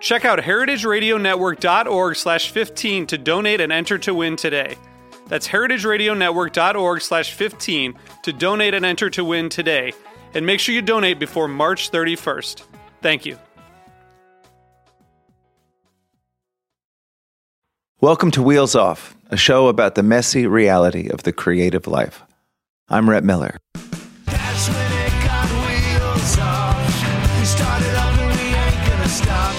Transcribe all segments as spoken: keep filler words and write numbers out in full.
Check out heritage radio network dot org slash fifteen to donate and enter to win today. That's heritage radio network dot org slash fifteen to donate and enter to win today. And make sure you donate before March thirty-first. Thank you. Welcome to Wheels Off, a show about the messy reality of the creative life. I'm Rhett Miller. That's when it got wheels off. We started up and we ain't gonna stop.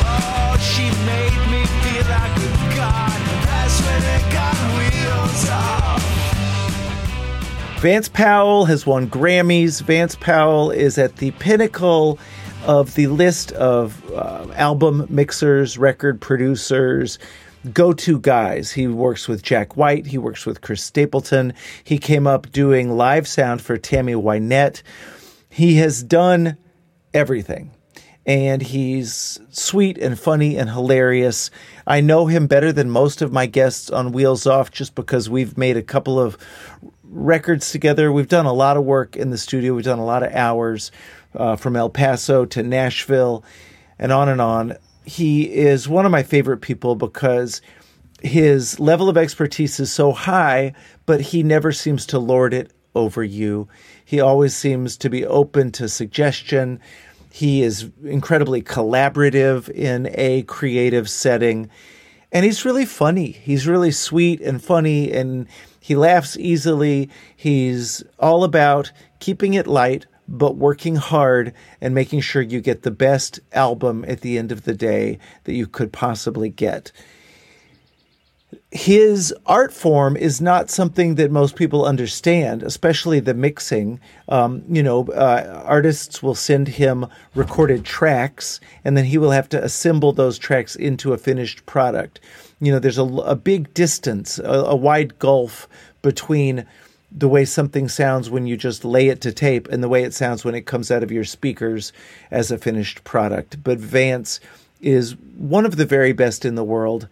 She made me feel like a god. That's when it got wheels off. Vance Powell has won Grammys. Vance Powell is at the pinnacle of the list of uh, album mixers, record producers, go-to guys. He works with Jack White. He works with Chris Stapleton. He came up doing live sound for Tammy Wynette. He has done everything. And he's sweet and funny and hilarious. I know him better than most of my guests on Wheels Off just because we've made a couple of records together. We've done a lot of work in the studio. We've done a lot of hours uh, from El Paso to Nashville and on and on. He is one of my favorite people because his level of expertise is so high, but he never seems to lord it over you. He always seems to be open to suggestion. He is incredibly collaborative in a creative setting, and he's really funny. He's really sweet and funny, and he laughs easily. He's all about keeping it light, but working hard and making sure you get the best album at the end of the day that you could possibly get. His art form is not something that most people understand, especially the mixing. Um, you know, uh, artists will send him recorded tracks, and then he will have to assemble those tracks into a finished product. You know, there's a, a big distance, a, a wide gulf between the way something sounds when you just lay it to tape and the way it sounds when it comes out of your speakers as a finished product. But Vance is one of the very best in the world.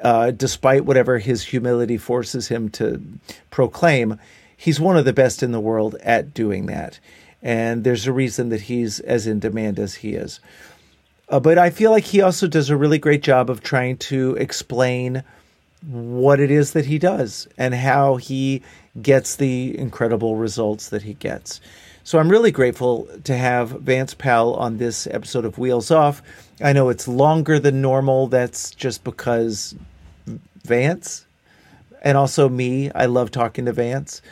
Uh, despite whatever his humility forces him to proclaim, he's one of the best in the world at doing that. And there's a reason that he's as in demand as he is. Uh, but I feel like he also does a really great job of trying to explain what it is that he does and how he gets the incredible results that he gets. So I'm really grateful to have Vance Powell on this episode of Wheels Off. I know it's longer than normal. That's just because Vance and also me. I love talking to Vance.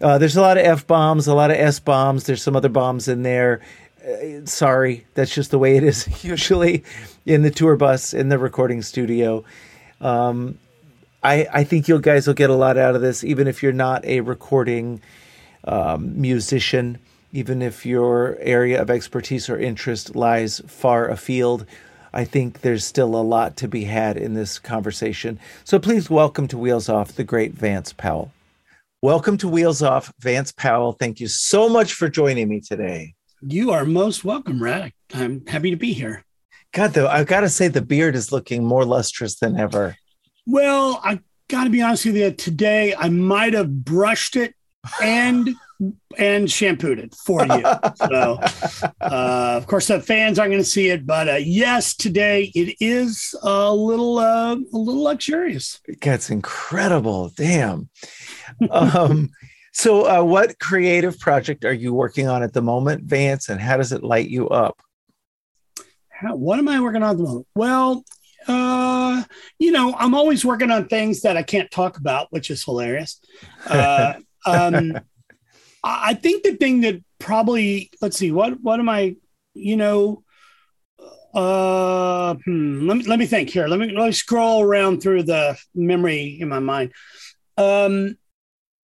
Uh, there's a lot of F-bombs, a lot of S-bombs. There's some other bombs in there. Uh, sorry, that's just the way it is usually in the tour bus, in the recording studio. Um, I, I think you guys will get a lot out of this, even if you're not a recording Um, musician, even if your area of expertise or interest lies far afield. I think there's still a lot to be had in this conversation. So please welcome to Wheels Off the great Vance Powell. Welcome to Wheels Off, Vance Powell. Thank you so much for joining me today. You are most welcome, Rad. I'm happy to be here. God, though, I've got to say the beard is looking more lustrous than ever. Well, I got to be honest with you. Today, I might have brushed it and and shampooed it for you. So, uh, of course, the fans aren't going to see it, but uh, yes, today it is a little uh, a little luxurious. That's incredible. Damn. um, so, uh, what creative project are you working on at the moment, Vance, and how does it light you up? How, what am I working on at the moment? Well, uh, you know, I'm always working on things that I can't talk about, which is hilarious. Uh Um, I think the thing that probably, let's see, what, what am I, you know, uh, hmm, let me, let me think here. Let me, let me scroll around through the memory in my mind. Um,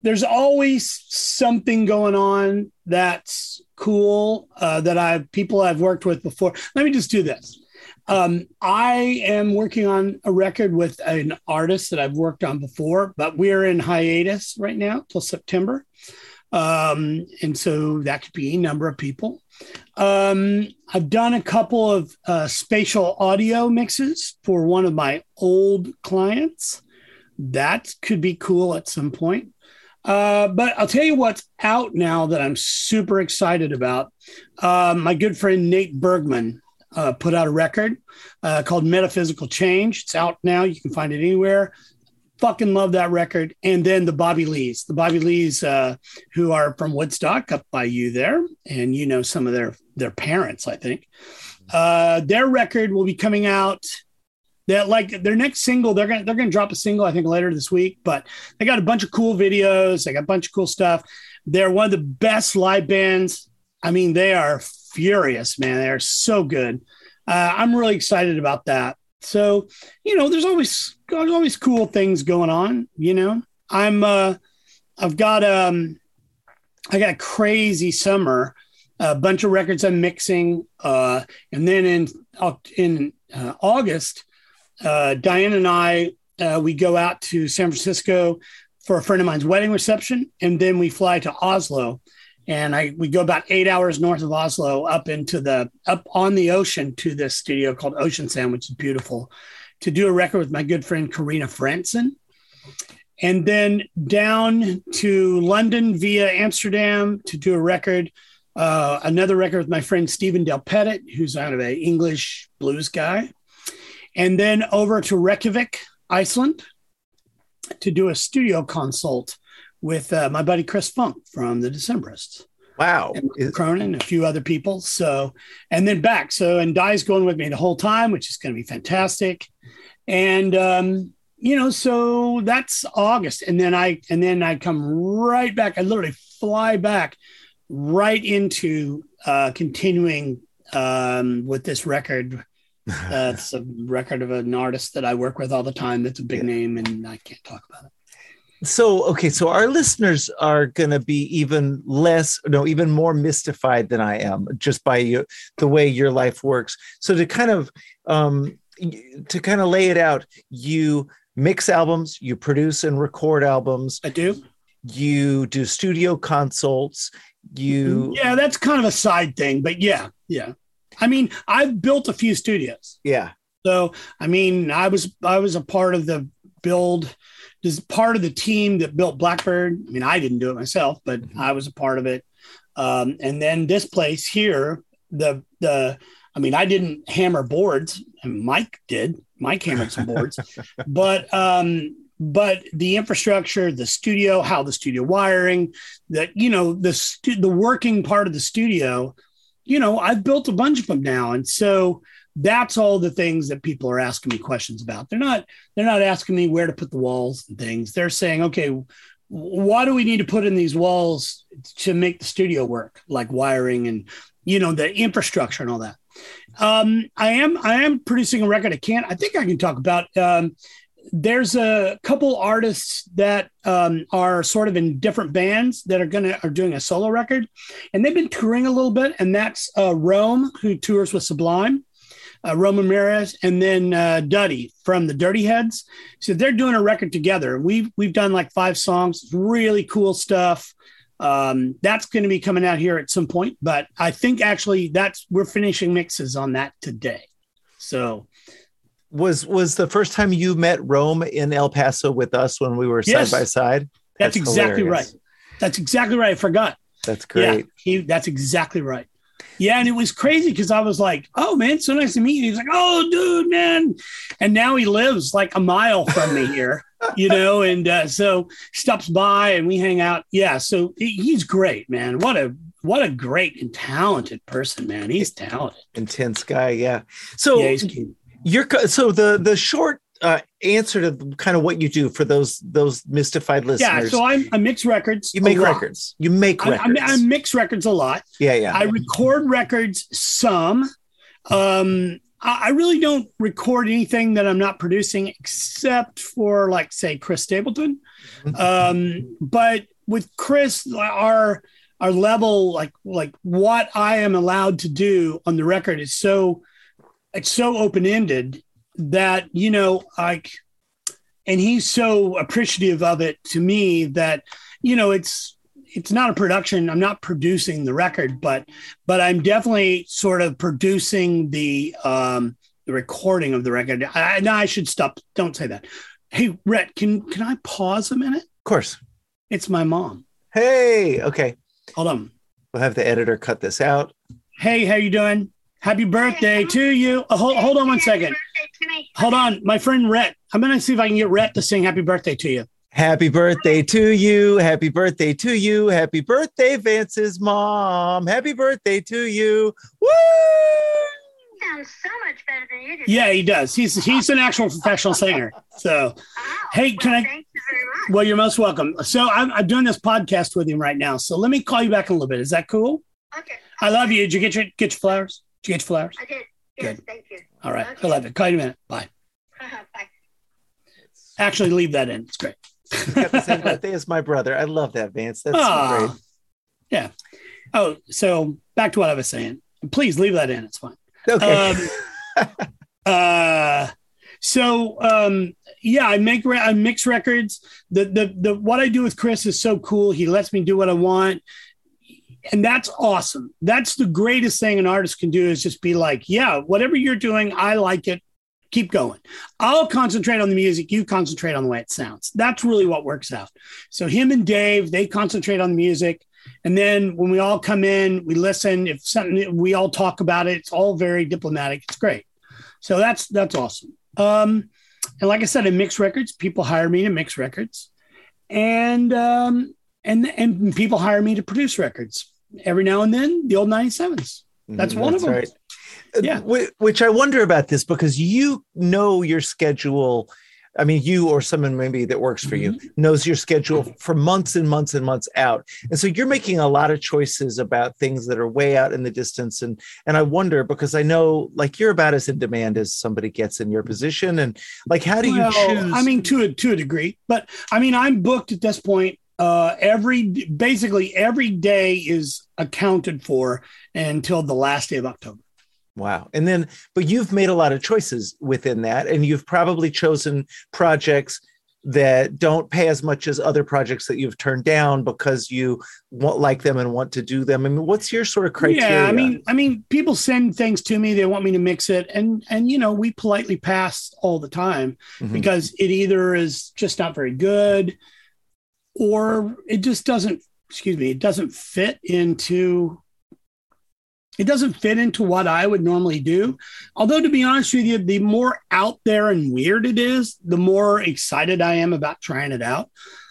there's always something going on that's cool, uh, that I've, people I've worked with before. Let me just do this. Um, I am working on a record with an artist that I've worked on before, but we're in hiatus right now till September. Um, and so that could be a number of people. Um, I've done a couple of uh, spatial audio mixes for one of my old clients. That could be cool at some point. Uh, but I'll tell you what's out now that I'm super excited about. Uh, my good friend Nate Bergman Uh, put out a record uh, called Metaphysical Change. It's out now. You can find it anywhere. Fucking love that record. And then the Bobby Lees, the Bobby Lees, uh, who are from Woodstock up by you there. And you know some of their, their parents, I think. Uh, their record will be coming out. That like their next single, they're gonna they're gonna drop a single, I think, later this week. But they got a bunch of cool videos. They got a bunch of cool stuff. They're one of the best live bands. I mean, they are furious, man. They're so good. Uh, I'm really excited about that. So, you know, there's always, there's always cool things going on. You know, I'm, uh, I've got, um, I got a crazy summer, a bunch of records I'm mixing. Uh, and then in, in uh, August, uh, Diane and I, uh, we go out to San Francisco for a friend of mine's wedding reception. And then we fly to Oslo. And I we go about eight hours north of Oslo up into the up on the ocean to this studio called Ocean Sound, which is beautiful, to do a record with my good friend Karina Franson. And then down to London via Amsterdam to do a record, uh, another record with my friend Stephen Del Pettit, who's kind of an English blues guy. And then over to Reykjavik, Iceland, to do a studio consult with uh, my buddy Chris Funk from the Decemberists. Wow. And Cronin, a few other people. So, and then back. So, and Di's going with me the whole time, which is going to be fantastic. And, um, you know, so that's August. And then I, and then I come right back. I literally fly back right into uh, continuing um, with this record. Uh, it's a record of an artist that I work with all the time. That's a big yeah. name, and I can't talk about it. So, okay, so our listeners are going to be even less, no, even more mystified than I am just by you, the way your life works. So to kind of, um, to kind of lay it out, you mix albums, you produce and record albums. I do. You do studio consults. You. Yeah, that's kind of a side thing, but yeah, yeah. I mean, I've built a few studios. Yeah. So, I mean, I was, I was a part of the build is part of the team that built Blackbird. I mean, I didn't do it myself, but mm-hmm. I was a part of it. Um, and then this place here, the, the, I mean, I didn't hammer boards, and Mike did. Mike hammered some boards, but, um, but the infrastructure, the studio, how the studio wiring, that, you know, the, stu- the working part of the studio, you know, I've built a bunch of them now. And so, that's all the things that people are asking me questions about. They're not, they're not asking me where to put the walls and things. They're saying, okay, what do we need to put in these walls to make the studio work? Like wiring and, you know, the infrastructure and all that. Um, I am, I am producing a record. I can't, I think I can talk about, um, there's a couple artists that um, are sort of in different bands that are going to are doing a solo record, and they've been touring a little bit. And that's uh, Rome, who tours with Sublime. Uh, Rome Ramirez, and then uh, Duddy from the Dirty Heads. So they're doing a record together. We've we've done like five songs. It's really cool stuff. Um, that's going to be coming out here at some point. But I think actually that's we're finishing mixes on that today. So was was the first time you met Rome in El Paso with us when we were yes, side by side? That's, that's exactly hilarious. Right. That's exactly right. I forgot. That's great. Yeah, he, that's exactly right. Yeah, and it was crazy because I was like, oh, man, so nice to meet you. He's like, oh, dude, man. And now he lives like a mile from me here, you know, and uh, so stops by and we hang out. Yeah, so he's great, man. What a what a great and talented person, man. He's talented. Intense guy, yeah. So yeah, he's cute. You're, so the the short uh, answer to kind of what you do for those those mystified listeners. Yeah, so I'm, I mix records. You make records. You make records. I, I, I mix records a lot. Yeah, yeah. I record records some. Um, I, I really don't record anything that I'm not producing, except for, like, say, Chris Stapleton. Um, but with Chris, our our level, like like what I am allowed to do on the record is so it's so open ended that, you know, like, and he's so appreciative of it to me that, you know, it's it's not a production. I'm not producing the record, but but I'm definitely sort of producing the um, the recording of the record. I, no, I should stop. Don't say that. Hey, Rhett, can can I pause a minute? Of course. It's my mom. Hey. Okay. Hold on. We'll have the editor cut this out. Hey, how you doing? Happy birthday to you. Oh, hold, hold on one second. Hold on. My friend Rhett. I'm going to see if I can get Rhett to sing happy birthday to you. Happy birthday to you. Happy birthday to you. Happy birthday, Vance's mom. Happy birthday to you. Woo! He sounds so much better than you do. Yeah, he does. He's he's an actual professional singer. So, wow. Hey, can well, I? Thank you very much. Well, you're most welcome. So I'm, I'm doing this podcast with him right now. So let me call you back in a little bit. Is that cool? Okay. I love you. Did you get your get your flowers? Did you get your flowers? I did. Yes, good. Thank you. All right. Okay. I love it. Call you in a minute. Bye. Uh-huh. Bye. Actually, leave that in. It's great. He's got the same birthday as my brother. I love that, Vance. That's oh, great. Yeah. Oh, so back to what I was saying. Please leave that in. It's fine. Okay. um, uh, so um, yeah, I make re- I mix records. The the the what I do with Chris is so cool. He lets me do what I want, and that's awesome. That's the greatest thing an artist can do is just be like, yeah, whatever you're doing, I like it. Keep going. I'll concentrate on the music. You concentrate on the way it sounds. That's really what works out. So him and Dave, they concentrate on the music. And then when we all come in, we listen. If something, we all talk about it. It's all very diplomatic. It's great. So that's that's awesome. Um, and like I said, I mix records. People hire me to mix records, and um, and and people hire me to produce records every now and then. The Old ninety-sevens. That's mm, one that's of them. Right. Yeah. Uh, which I wonder about this because you know your schedule. I mean, you or someone maybe that works for you mm-hmm. knows your schedule for months and months and months out. And so you're making a lot of choices about things that are way out in the distance. And, and I wonder, because I know like you're about as in demand as somebody gets in your position. And like, how do well, you choose? I mean, to a, to a degree, but I mean, I'm booked at this point. Uh, every, basically every day is accounted for until the last day of October. Wow. And then, but you've made a lot of choices within that, and you've probably chosen projects that don't pay as much as other projects that you've turned down because you won't like them and want to do them. I mean, what's your sort of criteria? Yeah, I mean, I mean, people send things to me. They want me to mix it. And, and, you know, we politely pass all the time mm-hmm. because it either is just not very good or it just doesn't, excuse me, it doesn't fit into It doesn't fit into what I would normally do. Although, to be honest with you, the more out there and weird it is, the more excited I am about trying it out.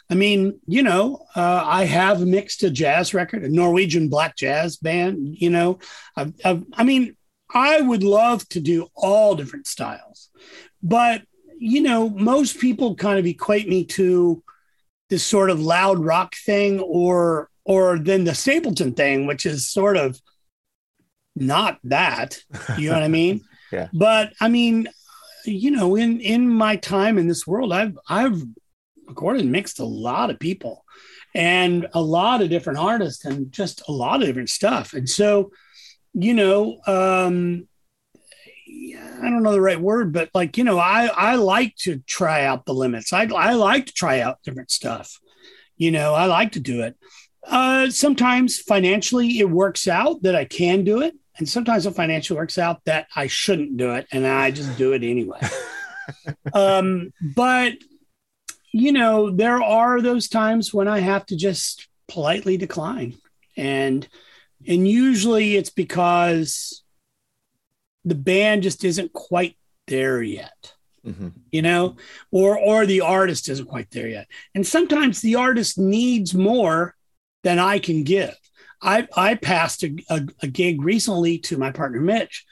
I mean, you know, uh, I have mixed a jazz record, a Norwegian black jazz band. You know, I've, I've, I mean, I would love to do all different styles. But, you know, most people kind of equate me to this sort of loud rock thing or or then the Stapleton thing, which is sort of not that, you know what I mean? Yeah. But I mean, you know, in, in my time in this world, I've, I've recorded and mixed a lot of people and a lot of different artists and just a lot of different stuff. And so, you know, um, I don't know the right word, but like, you know, I, I like to try out the limits. I, I like to try out different stuff. You know, I like to do it. Uh, sometimes financially it works out that I can do it. And sometimes it financially works out that I shouldn't do it. And I just do it anyway. um, but, you know, there are those times when I have to just politely decline. And, and usually it's because the band just isn't quite there yet. Mm-hmm. You know, or, or the artist isn't quite there yet. And sometimes the artist needs more than I can give. I, I passed a, a, a gig recently to my partner, Mitch,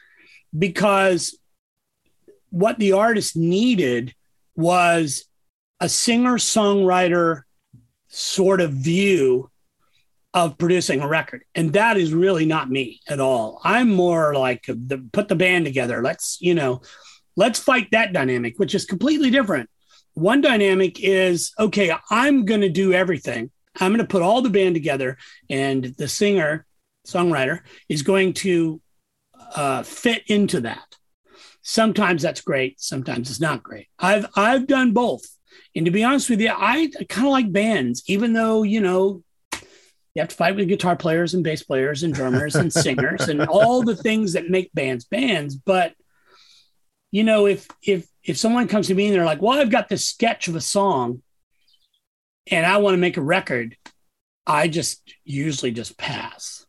because what the artist needed was a singer-songwriter sort of view of producing a record. And that is really not me at all. I'm more like, the, put the band together. Let's, you know, let's fight that dynamic, which is completely different. One dynamic is, okay, I'm going to do everything. I'm going to put all the band together, and the singer, songwriter is going to uh, fit into that. Sometimes that's great. Sometimes it's not great. I've, I've done both. And to be honest with you, I kind of like bands, even though, you know, you have to fight with guitar players and bass players and drummers and singers and all the things that make bands bands. But, you know, if if if someone comes to me and they're like, well, I've got this sketch of a song and I want to make a record, I just usually just pass.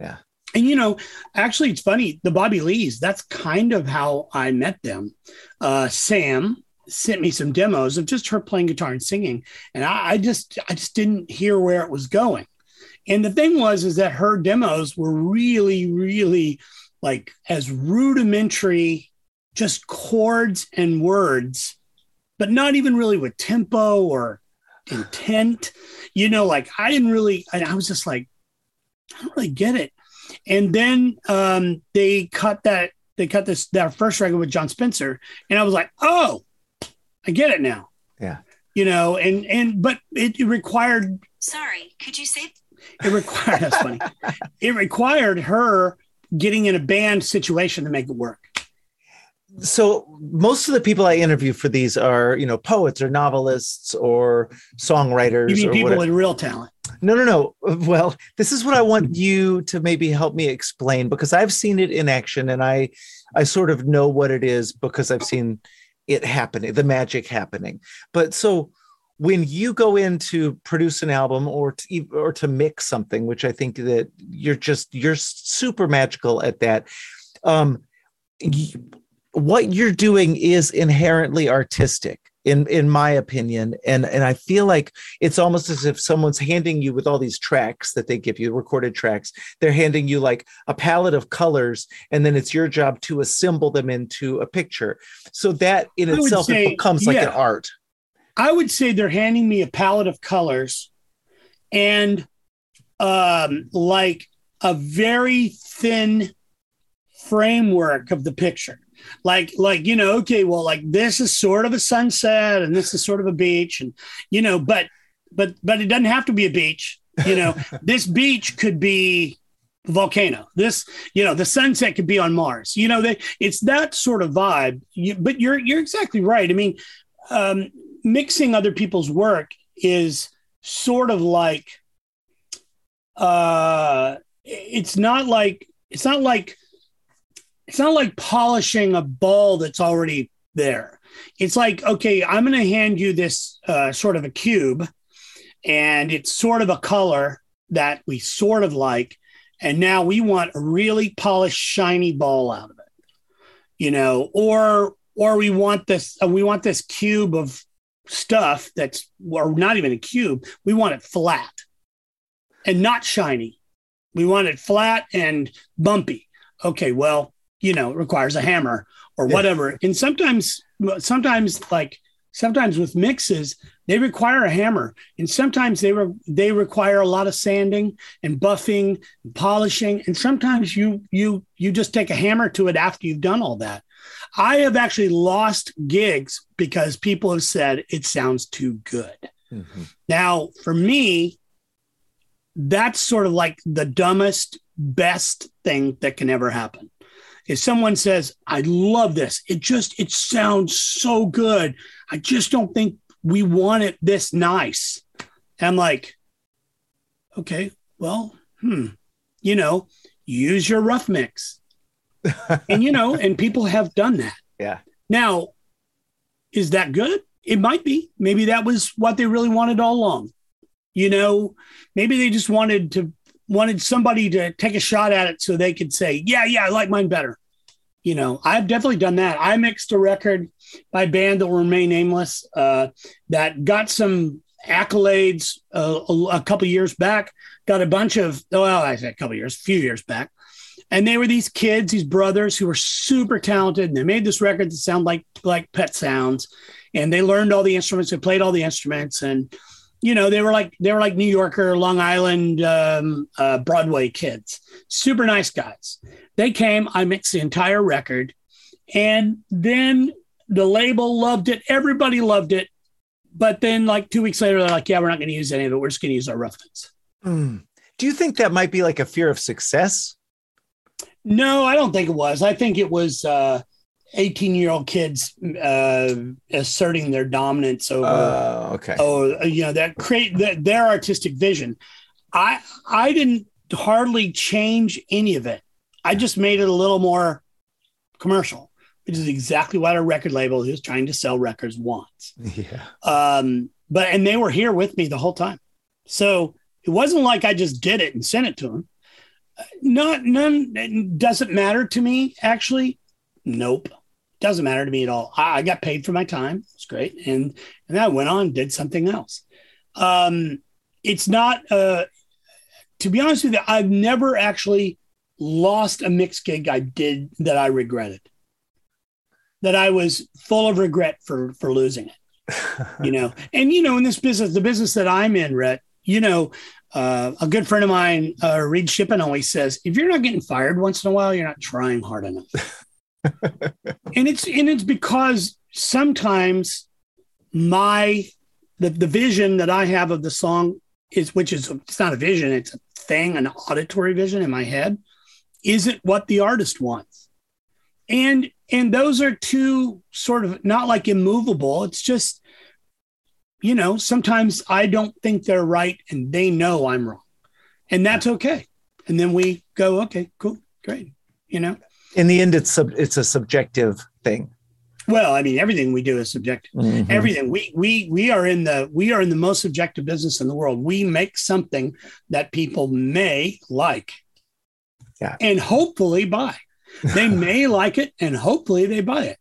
Yeah. And, you know, actually, it's funny. The Bobby Lees, that's kind of how I met them. Uh, Sam sent me some demos of just her playing guitar and singing. And I, I just I just didn't hear where it was going. And the thing was, is that her demos were really, really like as rudimentary, just chords and words, but not even really with tempo or intent. You know, like I didn't really, I, I was just like, I don't really get it. And then um, they cut that, they cut this, their first record with John Spencer. And I was like, oh, I get it now. Yeah. You know, and, and, but it, it required, sorry, could you say it required, that's funny. It required her getting in a band situation to make it work. So most of the people I interview for these are, you know, poets or novelists or songwriters. You mean or people whatever. With real talent? No, no, no. Well, this is what I want you to maybe help me explain, because I've seen it in action and I, I sort of know what it is because I've seen it happening, the magic happening. But so when you go in to produce an album or to, or to mix something, which I think that you're just, you're super magical at that. Um, you, what you're doing is inherently artistic. In in my opinion, and and I feel like it's almost as if someone's handing you with all these tracks that they give you, recorded tracks, they're handing you like a palette of colors, and then it's your job to assemble them into a picture. So that in I itself say, it becomes yeah, like an art. I would say they're handing me a palette of colors and um, like a very thin framework of the picture. Like, like, you know, okay, well, like this is sort of a sunset and this is sort of a beach and, you know, but, but, but it doesn't have to be a beach, you know, this beach could be a volcano. This, you know, the sunset could be on Mars, you know, they, it's that sort of vibe, you, but you're, you're exactly right. I mean, um, mixing other people's work is sort of like, uh, it's not like, it's not like, It's not like polishing a ball that's already there. It's like, okay, I'm going to hand you this uh, sort of a cube, and it's sort of a color that we sort of like, and now we want a really polished, shiny ball out of it, you know, or or we want this uh, we want this cube of stuff that's, or not even a cube, we want it flat and not shiny. We want it flat and bumpy. Okay, well. You know, it requires a hammer or whatever. Yeah. And sometimes, sometimes like sometimes with mixes, they require a hammer, and sometimes they were, they require a lot of sanding and buffing and polishing. And sometimes you, you, you just take a hammer to it after you've done all that. I have actually lost gigs because people have said it sounds too good. Mm-hmm. Now for me, that's sort of like the dumbest, best thing that can ever happen. If someone says, I love this, it just, it sounds so good. I just don't think we want it this nice. And I'm like, okay, well, hmm, you know, use your rough mix. And, you know, and people have done that. Yeah. Now, is that good? It might be. Maybe that was what they really wanted all along. You know, maybe they just wanted to, wanted somebody to take a shot at it so they could say, yeah, yeah, I like mine better. You know, I've definitely done that. I mixed a record by a band that will remain nameless uh, that got some accolades uh, a, a couple years back, got a bunch of, well, I say a couple years, a few years back, And they were these kids, these brothers who were super talented. And they made this record that sounded like, like Pet Sounds. And they learned all the instruments. They played all the instruments. And, you know, they were like, they were like New Yorker, Long Island, um, uh, Broadway kids, super nice guys. They came, I mixed the entire record. And then the label loved it. Everybody loved it. But then like two weeks later, they're like, yeah, we're not going to use any of it. We're just going to use our rough cuts. Mm. Do you think that might be like a fear of success? No, I don't think it was. I think it was uh, eighteen-year-old kids uh, asserting their dominance over, uh, okay. oh, you know, that create that, their artistic vision. I I didn't hardly change any of it. I just made it a little more commercial, which is exactly what a record label who's trying to sell records wants. Yeah. Um. But and they were here with me the whole time, so. It wasn't like I just did it and sent it to him. Not none. It doesn't matter to me, actually. Nope. Doesn't matter to me at all. I, I got paid for my time. It's great. And, and I went on and did something else. Um, it's not, uh, to be honest with you, I've never actually lost a mix gig I did that I regretted. That I was full of regret for, for losing it, you know? And, you know, in this business, the business that I'm in, Rhett, you know, uh, a good friend of mine, uh, Reed Shippen, always says, if you're not getting fired once in a while, you're not trying hard enough. and it's and it's because sometimes my the, the vision that I have of the song is, which is it's not a vision, it's a thing, an auditory vision in my head, isn't what the artist wants. And and those are two sort of not like immovable. It's just, you know, sometimes I don't think they're right and they know I'm wrong, and that's okay. And then we go, okay, cool, great. You know, in the end, it's sub- it's a subjective thing. Well, I mean, everything we do is subjective. Mm-hmm. Everything we we we are in the we are in the most subjective business in the world. We make something that people may like, yeah, and hopefully buy. They may like it, and hopefully they buy it.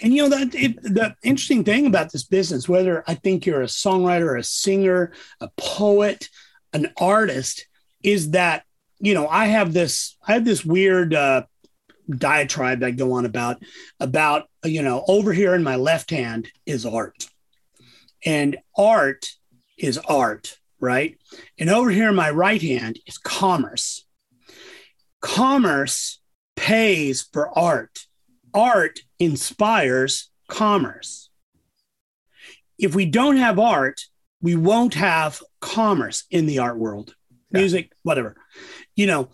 And, you know, that it, the interesting thing about this business, whether I think you're a songwriter, a singer, a poet, an artist, is that, you know, I have this I have this weird uh, diatribe I go on about about, you know, over here in my left hand is art. And art is art. Right. And over here in my right hand is commerce. Commerce pays for art. Art inspires commerce. If we don't have art, we won't have commerce in the art world, yeah. Music, whatever, you know,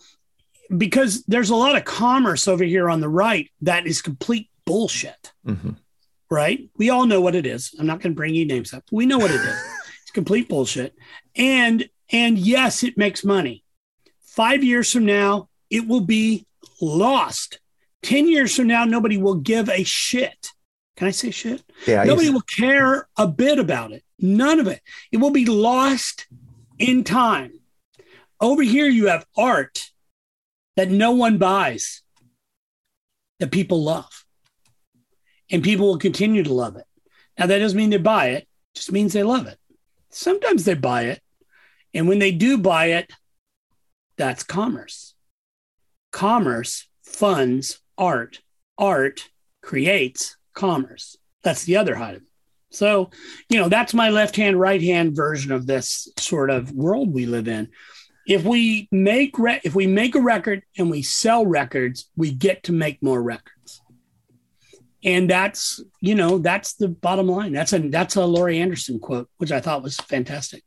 because there's a lot of commerce over here on the right that is complete bullshit, mm-hmm. right? We all know what it is. I'm not going to bring you names up. We know what it is. It's complete bullshit. And, and yes, it makes money. Five years from now, it will be lost. ten years from now, nobody will give a shit. Can I say shit? Yeah. Nobody will care a bit about it. None of it. It will be lost in time. Over here, you have art that no one buys, that people love. And people will continue to love it. Now, that doesn't mean they buy it. It just means they love it. Sometimes they buy it. And when they do buy it, that's commerce. Commerce funds art. Art creates commerce. That's the other side of it. So, you know, that's my left hand, right hand version of this sort of world we live in. If we make re- if we make a record and we sell records, we get to make more records. And that's, you know, that's the bottom line. That's a that's a Laurie Anderson quote, which I thought was fantastic.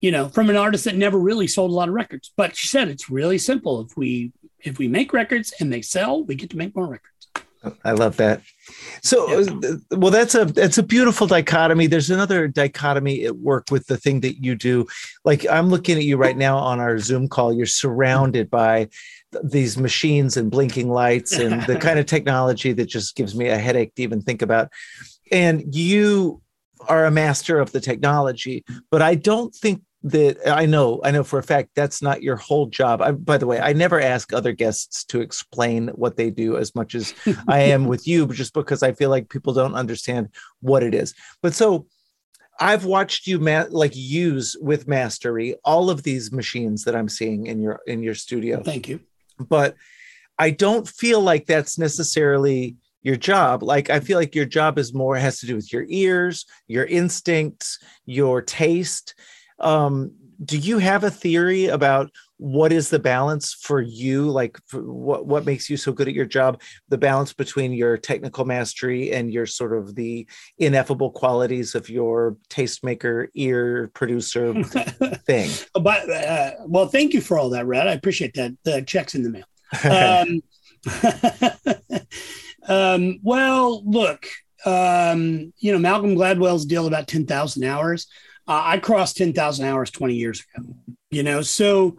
You know, from an artist that never really sold a lot of records, but she said it's really simple. If we If we make records and they sell, we get to make more records. I love that. So, yeah. Well, that's a that's a beautiful dichotomy. There's another dichotomy at work with the thing that you do. Like, I'm looking at you right now on our Zoom call. You're surrounded by th- these machines and blinking lights and the kind of technology that just gives me a headache to even think about. And you are a master of the technology, but I don't think that I know, I know for a fact that's not your whole job. I, by the way, I never ask other guests to explain what they do as much as I am with you, but just because I feel like people don't understand what it is. But so I've watched you ma- like use with mastery all of these machines that I'm seeing in your in your studio. Thank you. But I don't feel like that's necessarily your job. Like, I feel like your job is more, has to do with your ears, your instincts, your taste. Um, do you have a theory about what is the balance for you? Like, for what, what makes you so good at your job? The balance between your technical mastery and your sort of the ineffable qualities of your tastemaker, ear producer thing. But, uh, well, thank you for all that, Rhett. I appreciate that. The check's in the mail. um, um, well, look, um, you know, Malcolm Gladwell's deal about ten thousand hours. Uh, I crossed ten thousand hours twenty years ago, you know, so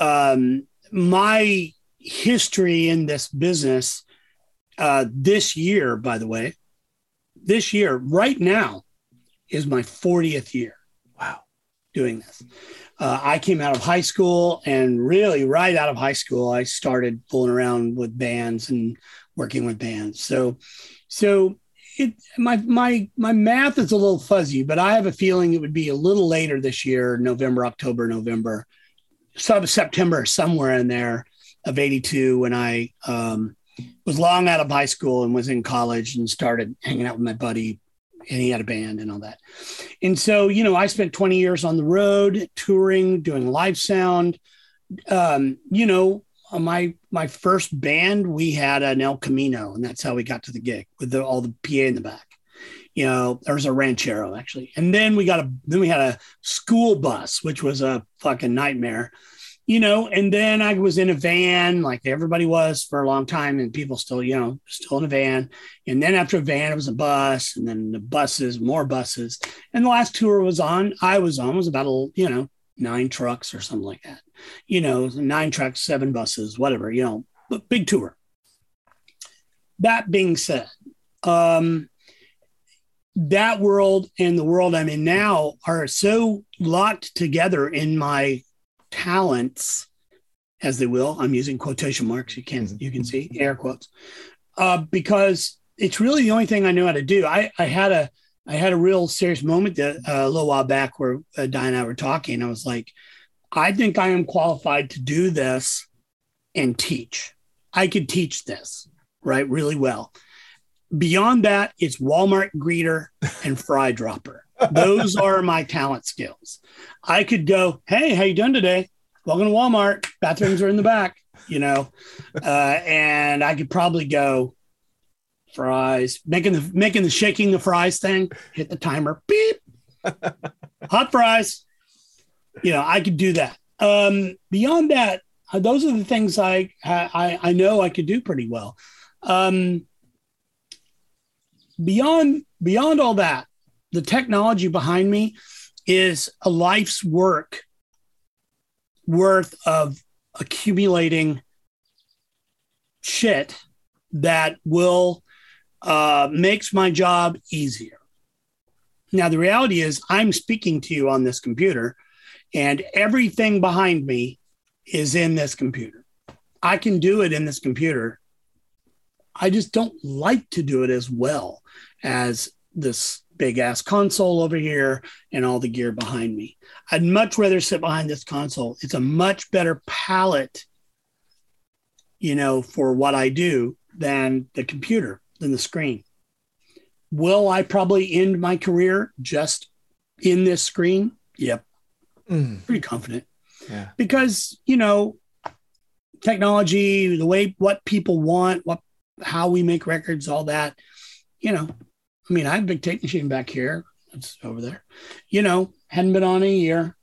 um, my history in this business uh, this year, by the way, this year right now is my fortieth year. Wow. Doing this. Uh, I came out of high school, and really right out of high school, I started fooling around with bands and working with bands. So, so it, my, my, my math is a little fuzzy, but I have a feeling it would be a little later this year, November, October, November, sub September, somewhere in there of eighty-two, when I um, was long out of high school and was in college and started hanging out with my buddy, and he had a band and all that. And so, you know, I spent twenty years on the road, touring, doing live sound. Um, you know, my my first band, we had an El Camino, and that's how we got to the gig, with the, all the P A in the back. You know, there was a ranchero, actually. And then we got a, then we had a school bus, which was a fucking nightmare, you know. And then I was in a van, like everybody was for a long time, and people still, you know, still in a van. And then after a van, it was a bus, and then the buses, more buses. And the last tour was on, I was on was about, you know, nine trucks or something like that, you know, nine trucks, seven buses, whatever, you know, but big tour. That being said, um, that world and the world I'm in now are so locked together in my talents, as they will. I'm using quotation marks. You can you can see air quotes, uh, because it's really the only thing I know how to do. I, I had a I had a real serious moment that, uh, a little while back where uh, Di and I were talking. And I was like, I think I am qualified to do this and teach. I could teach this, right, really well. Beyond that, it's Walmart greeter and fry dropper. Those are my talent skills. I could go, hey, how you doing today? Welcome to Walmart. Bathrooms are in the back, you know. Uh, and I could probably go fries, making the making the shaking the fries thing. Hit the timer, beep. Hot fries. You know, I could do that. Um, beyond that, those are the things I I, I know I could do pretty well. Um, Beyond beyond all that, the technology behind me is a life's work worth of accumulating shit that will uh, makes my job easier. Now, the reality is I'm speaking to you on this computer, and everything behind me is in this computer. I can do it in this computer. I just don't like to do it as well as this big ass console over here and all the gear behind me. I'd much rather sit behind this console. It's a much better palette, you know, for what I do than the computer, than the screen. Will I probably end my career just in this screen? Yep. Mm. Pretty confident. Yeah. Because, you know, technology, the way, what people want, what, how we make records, all that, you know, I mean, I have a big tape machine back here. It's over there, you know, hadn't been on in a year.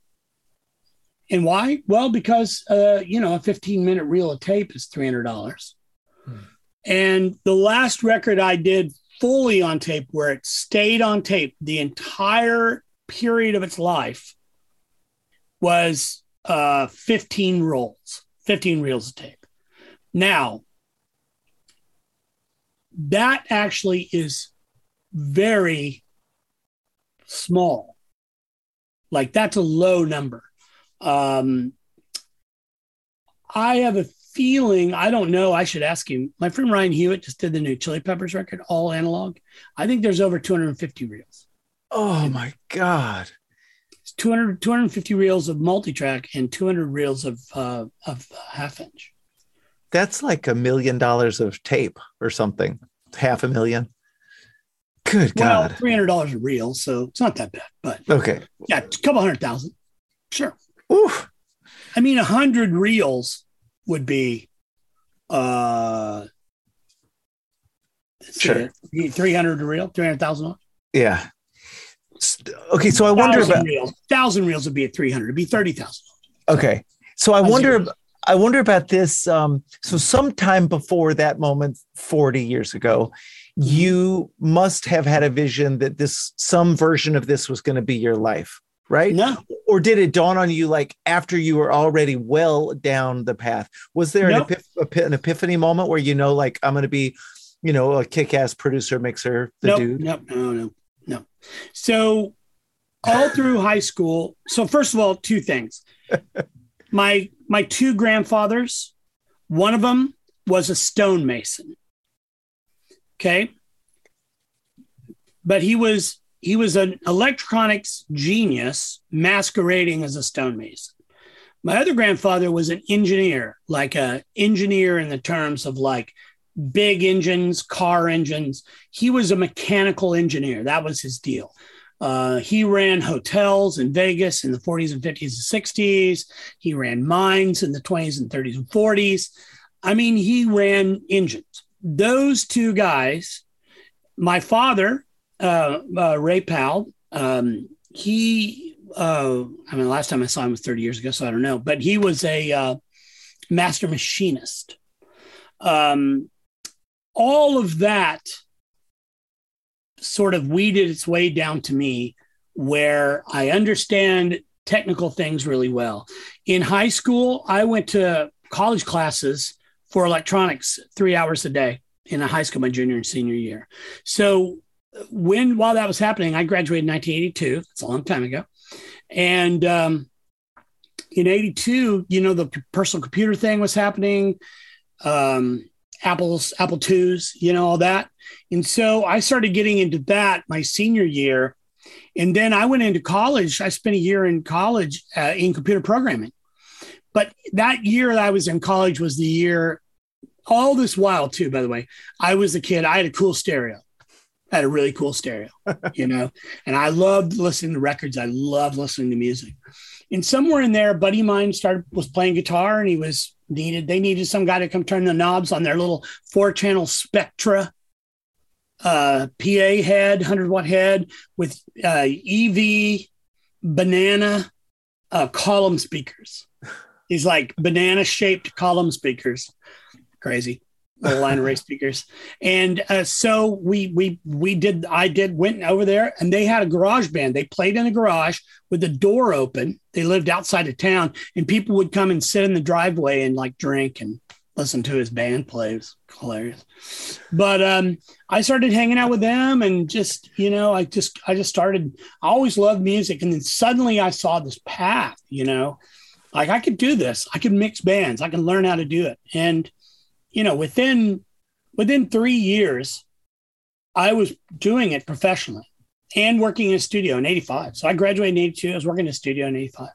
And why? Well, because, uh, you know, a fifteen minute reel of tape is three hundred dollars. Hmm. And the last record I did fully on tape, where it stayed on tape the entire period of its life, was uh, fifteen rolls, fifteen reels of tape. Now, that actually is very small. Like, that's a low number. Um, I have a feeling, I don't know, I should ask him. My friend Ryan Hewitt just did the new Chili Peppers record, all analog. I think there's over two hundred fifty reels. Oh, and my God. It's two hundred, two hundred fifty reels of multitrack and two hundred reels of, uh, of half inch. That's like a million dollars of tape or something. Half a million. Good God. Well, three hundred dollars a reel, so it's not that bad. But okay. Yeah, a couple hundred thousand. Sure. Oof. I mean, one hundred reels would be uh, sure. three hundred a reel, three hundred thousand dollars. Yeah. Okay, so I wonder about reels. Thousand reels would be at three hundred. It'd be thirty thousand. Okay, so I wonder. I wonder about this. Um, so sometime before that moment, forty years ago, you must have had a vision that this, some version of this, was going to be your life, right? No. Or did it dawn on you like after you were already well down the path? Was there no. an, epiph- an epiphany moment where you know, like, I'm going to be, you know, a kick-ass producer, mixer, the nope, dude? Nope, no, no. No. So all through high school. So first of all, two things. My my two grandfathers, one of them was a stonemason. Okay. But he was he was an electronics genius masquerading as a stonemason. My other grandfather was an engineer, like a engineer in the terms of like big engines, car engines. He was a mechanical engineer. That was his deal. Uh, he ran hotels in Vegas in the forties and fifties and sixties. He ran mines in the twenties and thirties and forties. I mean, he ran engines. Those two guys, my father, uh, uh, Ray Powell, um, he, uh, I mean, last time I saw him was thirty years ago, so I don't know, but he was a uh, master machinist. Um, All of that sort of weeded its way down to me where I understand technical things really well. In high school, I went to college classes for electronics three hours a day in high school, my junior and senior year. So when while that was happening, I graduated in nineteen eighty-two. That's a long time ago. And um, in eighty-two, you know, the personal computer thing was happening. Um Apples, Apple twos, you know, all that. And so I started getting into that my senior year. And then I went into college. I spent a year in college uh, in computer programming. But that year that I was in college was the year, all this while too, by the way, I was a kid. I had a cool stereo. I had a really cool stereo, you know, and I loved listening to records. I loved listening to music. And somewhere in there, a buddy of mine started, was playing guitar and he was needed. They needed some guy to come turn the knobs on their little four channel Spectra uh, P A head, one hundred watt head with uh, E V banana uh, column speakers. These like banana shaped column speakers. Crazy. Little line array speakers. And uh, so we, we, we did, I did went over there and they had a garage band. They played in a garage with the door open. They lived outside of town and people would come and sit in the driveway and like drink and listen to his band play. It was hilarious. But um, I started hanging out with them and just, you know, I just, I just started, I always loved music. And then suddenly I saw this path, you know, like I could do this. I could mix bands. I can learn how to do it. And you know, within within three years, I was doing it professionally and working in a studio in eighty-five. So I graduated in eighty-two. I was working in a studio in eighty-five,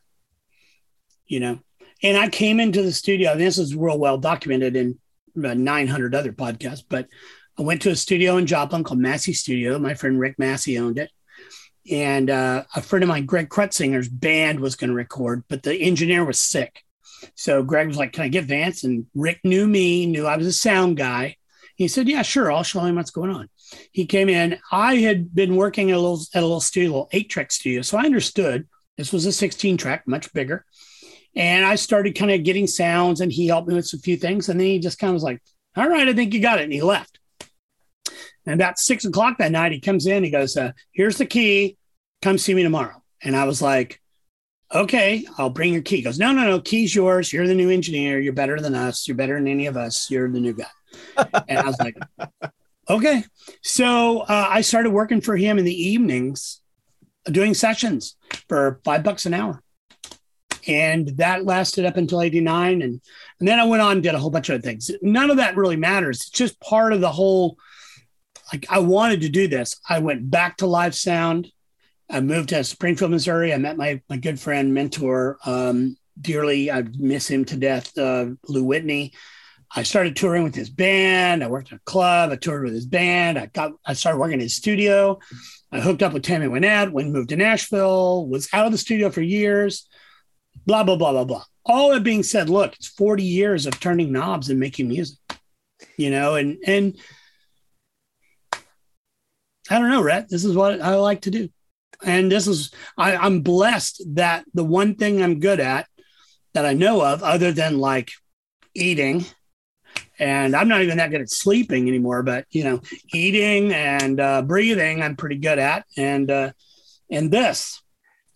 you know, and I came into the studio. And this is real well documented in about nine hundred other podcasts. But I went to a studio in Joplin called Massey Studio. My friend Rick Massey owned it. And uh, a friend of mine, Greg Krutzinger's band, was going to record, but the engineer was sick. So Greg was like, can I get Vance? And Rick knew me, knew I was a sound guy. He said, yeah, sure. I'll show him what's going on. He came in. I had been working at a little, at a little studio, a little eight track studio. So I understood this was a sixteen track, much bigger. And I started kind of getting sounds and he helped me with a few things. And then he just kind of was like, all right, I think you got it. And he left. And about six o'clock that night, he comes in, he goes, uh, here's the key. Come see me tomorrow. And I was like, okay, I'll bring your key. He goes, no, no, no, key's yours. You're the new engineer. You're better than us. You're better than any of us. You're the new guy. And I was like, okay. So uh, I started working for him in the evenings, doing sessions for five bucks an hour. And that lasted up until eighty-nine. And, and then I went on and did a whole bunch of other things. None of that really matters. It's just part of the whole, like I wanted to do this. I went back to live sound. I moved to Springfield, Missouri. I met my my good friend, mentor, um, dearly. I miss him to death, uh, Lou Whitney. I started touring with his band. I worked at a club. I toured with his band. I got, I started working in his studio. I hooked up with Tammy Wynette, when moved to Nashville, was out of the studio for years, blah, blah, blah, blah, blah. All that being said, look, it's forty years of turning knobs and making music, you know, and, and I don't know, Rhett, this is what I like to do. And this is, I, I'm blessed that the one thing I'm good at that I know of, other than like eating, and I'm not even that good at sleeping anymore, but, you know, eating and uh, breathing, I'm pretty good at. And, uh, and this,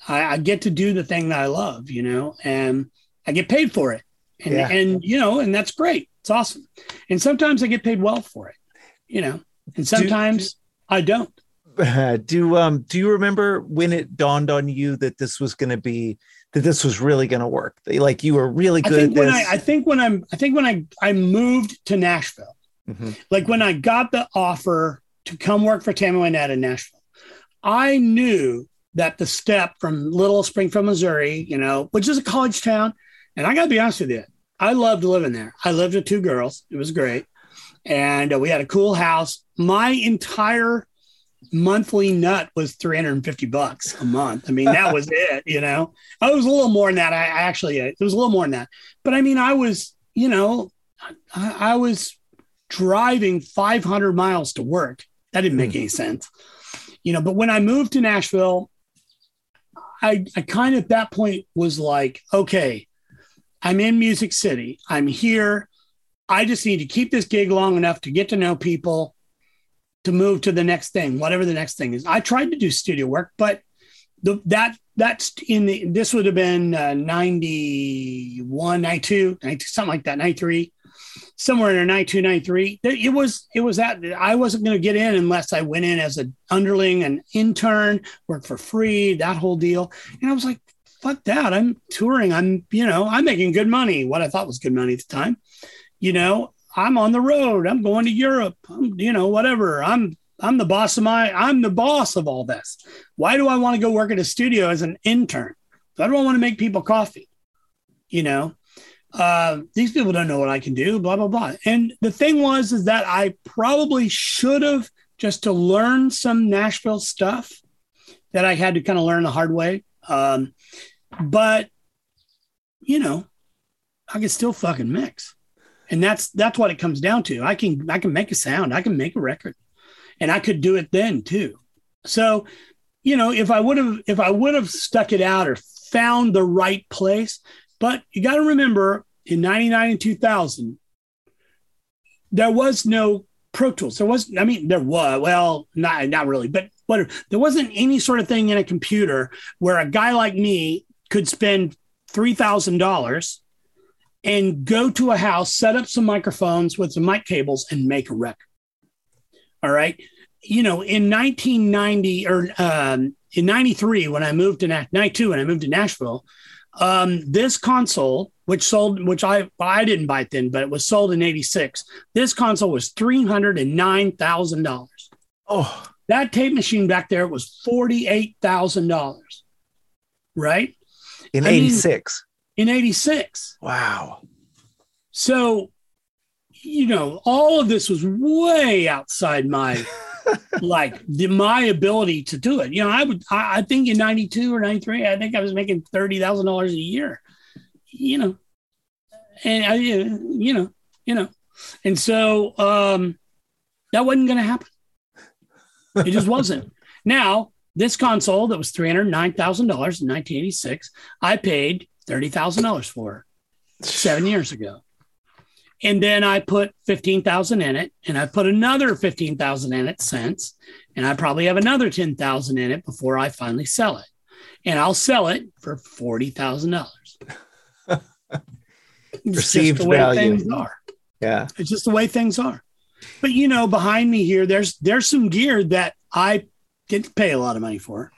I, I get to do the thing that I love, you know, and I get paid for it. And, yeah. and, you know, and that's great. It's awesome. And sometimes I get paid well for it, you know, and sometimes do, I don't. Uh, do, um, do you remember when it dawned on you that this was going to be, that this was really going to work? Like you were really good I think at when this. I, I think when I'm, I think when I, I moved to Nashville, mm-hmm. like when I got the offer to come work for Tammy Wynette in Nashville, I knew that the step from little Springfield, Missouri, you know, which is a college town. And I gotta be honest with you, I loved living there. I lived with two girls. It was great. And uh, we had a cool house. My entire monthly nut was three hundred fifty bucks a month. I mean, that was it, you know. I was a little more than that. I actually, it was a little more than that. But I mean, I was, you know, I, I was driving five hundred miles to work. That didn't make mm. any sense, you know. But when I moved to Nashville, I, I kind of at that point was like, okay, I'm in Music City. I'm here. I just need to keep this gig long enough to get to know people, to move to the next thing, whatever the next thing is. I tried to do studio work, but the, that that's in the, this would have been uh, ninety-one, ninety-two, ninety-two, something like that, ninety-three, somewhere in there, ninety-two, ninety-three. It was, it was that I wasn't going to get in unless I went in as an underling, an intern, work for free, that whole deal. And I was like, fuck that. I'm touring. I'm, you know, I'm making good money. What I thought was good money at the time, you know, I'm on the road. I'm going to Europe. I'm, you know, whatever. I'm, I'm the boss of my, I'm the boss of all this. Why do I want to go work at a studio as an intern? I don't want to make people coffee. You know, uh, these people don't know what I can do, blah, blah, blah. And the thing was, is that I probably should have, just to learn some Nashville stuff that I had to kind of learn the hard way. Um, but you know, I could still fucking mix. And that's that's what it comes down to. I can I can make a sound. I can make a record, and I could do it then too. So, you know, if I would have if I would have stuck it out or found the right place. But you got to remember, in ninety-nine and two thousand, there was no Pro Tools. There was I mean there was well not not really, but whatever. There wasn't any sort of thing in a computer where a guy like me could spend three thousand dollars. And go to a house, set up some microphones with some mic cables and make a record. All right. You know, in nineteen ninety or um, in ninety-three, when I moved to ninety-two, when I moved to Nashville, um, this console, which sold, which I, I didn't buy it then, but it was sold in eighty-six. This console was three hundred nine thousand dollars. Oh, that tape machine back there was forty-eight thousand dollars. Right. In eighty-six. I mean, in eighty-six. Wow. So, you know, all of this was way outside my, like, the, my ability to do it. You know, I would, I, I think in ninety-two or ninety-three, I think I was making thirty thousand dollars a year, you know, and I, you know, you know, and so um, that wasn't going to happen. It just wasn't. Now, this console that was three hundred nine thousand dollars in nineteen eighty-six, I paid thirty thousand dollars for it seven years ago. And then I put fifteen thousand in it, and I put another fifteen thousand in it since, and I probably have another ten thousand in it before I finally sell it. And I'll sell it for forty thousand dollars. Perceived the way value. Things are. Yeah. It's just the way things are. But you know, behind me here, there's, there's some gear that I didn't pay a lot of money for.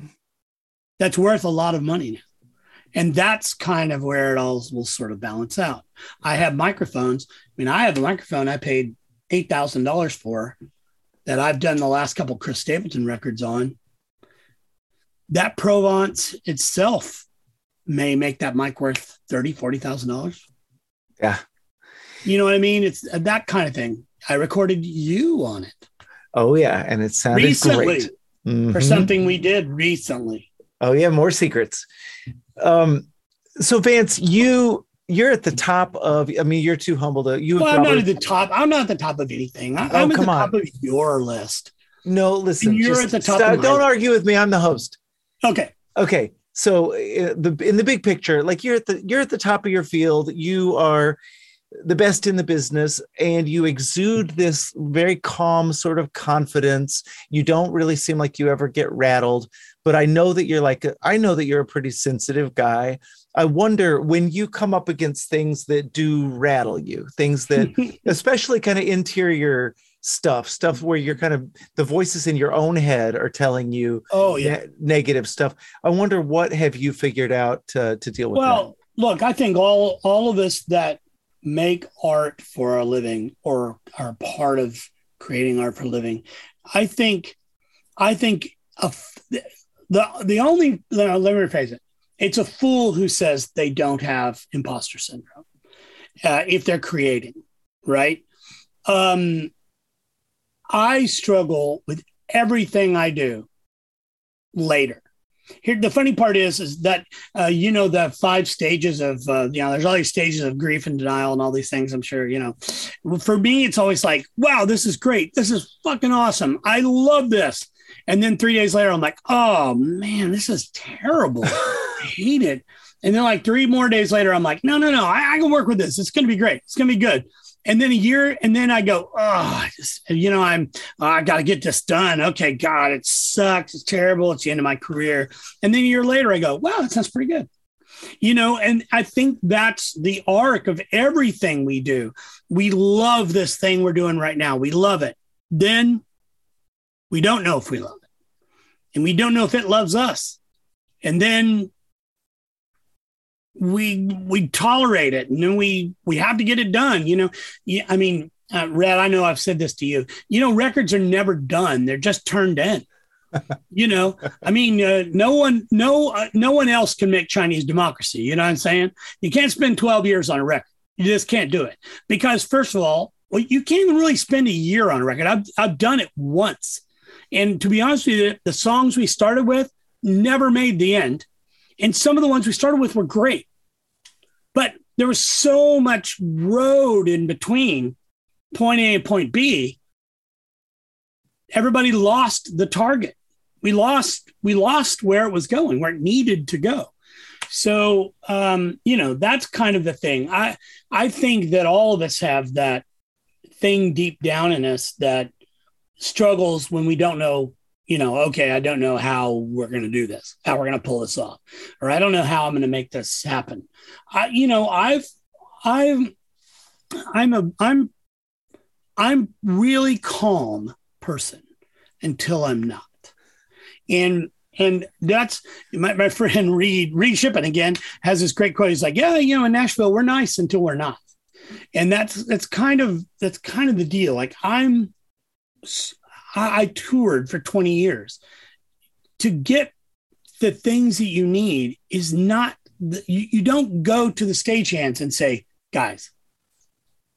That's worth a lot of money now. And that's kind of where it all will sort of balance out. I have microphones. I mean, I have a microphone I paid eight thousand dollars for that I've done the last couple of Chris Stapleton records on. That Provence itself may make that mic worth thirty thousand dollars, forty thousand dollars. Yeah. You know what I mean? It's that kind of thing. I recorded you on it. Oh, yeah. And it sounded recently, great. Mm-hmm. For something we did recently. Oh, yeah. More secrets. Um, so, Vance, you... You're at the top of, I mean, you're too humble to, you. Well, probably, I'm not at the top. I'm not at the top of anything. I, oh, I'm at the top on. of your list. No, listen. And you're just, at the top stop, of my Don't list. argue with me. I'm the host. Okay. Okay. So uh, the, in the big picture, like you're at the, you're at the top of your field. You are the best in the business and you exude this very calm sort of confidence. You don't really seem like you ever get rattled, but I know that you're like, I know that you're a pretty sensitive guy. I wonder when you come up against things that do rattle you, things that especially kind of interior stuff, stuff where you're kind of the voices in your own head are telling you oh, yeah. ne- negative stuff. I wonder what have you figured out uh, to deal with? Well, that? look, I think all all of us that make art for a living or are part of creating art for a living, I think, I think a, the, the only, let me rephrase it. It's a fool who says they don't have imposter syndrome uh, if they're creating, right? Um, I struggle with everything I do later. Here, the funny part is, is that, uh, you know, the five stages of, uh, you know, there's all these stages of grief and denial and all these things, I'm sure, you know. For me, it's always like, wow, this is great. This is fucking awesome. I love this. And then three days later, I'm like, oh, man, this is terrible. I hate it. And then like three more days later, I'm like, no, no, no, I, I can work with this. It's going to be great. It's going to be good. And then a year, and then I go, oh, I just, you know, I'm, oh, I got to get this done. Okay, God, it sucks. It's terrible. It's the end of my career. And then a year later, I go, wow, that sounds pretty good. You know, and I think that's the arc of everything we do. We love this thing we're doing right now. We love it. Then we don't know if we love it. And we don't know if it loves us. And then we we tolerate it. And then we, we have to get it done. You know, yeah, I mean, uh, Red, I know I've said this to you. You know, records are never done. They're just turned in. You know, I mean, uh, no one no, uh, no one else can make Chinese democracy. You know what I'm saying? You can't spend twelve years on a record. You just can't do it. Because first of all, well, you can't even really spend a year on a record. I've I've done it once. And to be honest with you, the songs we started with never made the end. And some of the ones we started with were great. But there was so much road in between point A and point B. Everybody lost the target. We lost, we lost where it was going, where it needed to go. So, um, you know, that's kind of the thing. I, I think that all of us have that thing deep down in us that struggles when we don't know, you know, okay, I don't know how we're going to do this, how we're going to pull this off, or I don't know how I'm going to make this happen. I, you know, I've, I've, I'm a, I'm, I'm really calm person until I'm not. And, and that's my, my friend Reed, Reed Shippen again, has this great quote. He's like, yeah, you know, in Nashville, we're nice until we're not. And that's, that's kind of, that's kind of the deal. Like I'm, I toured for twenty years. To get the things that you need is not, the, you, you don't go to the stagehands and say, guys,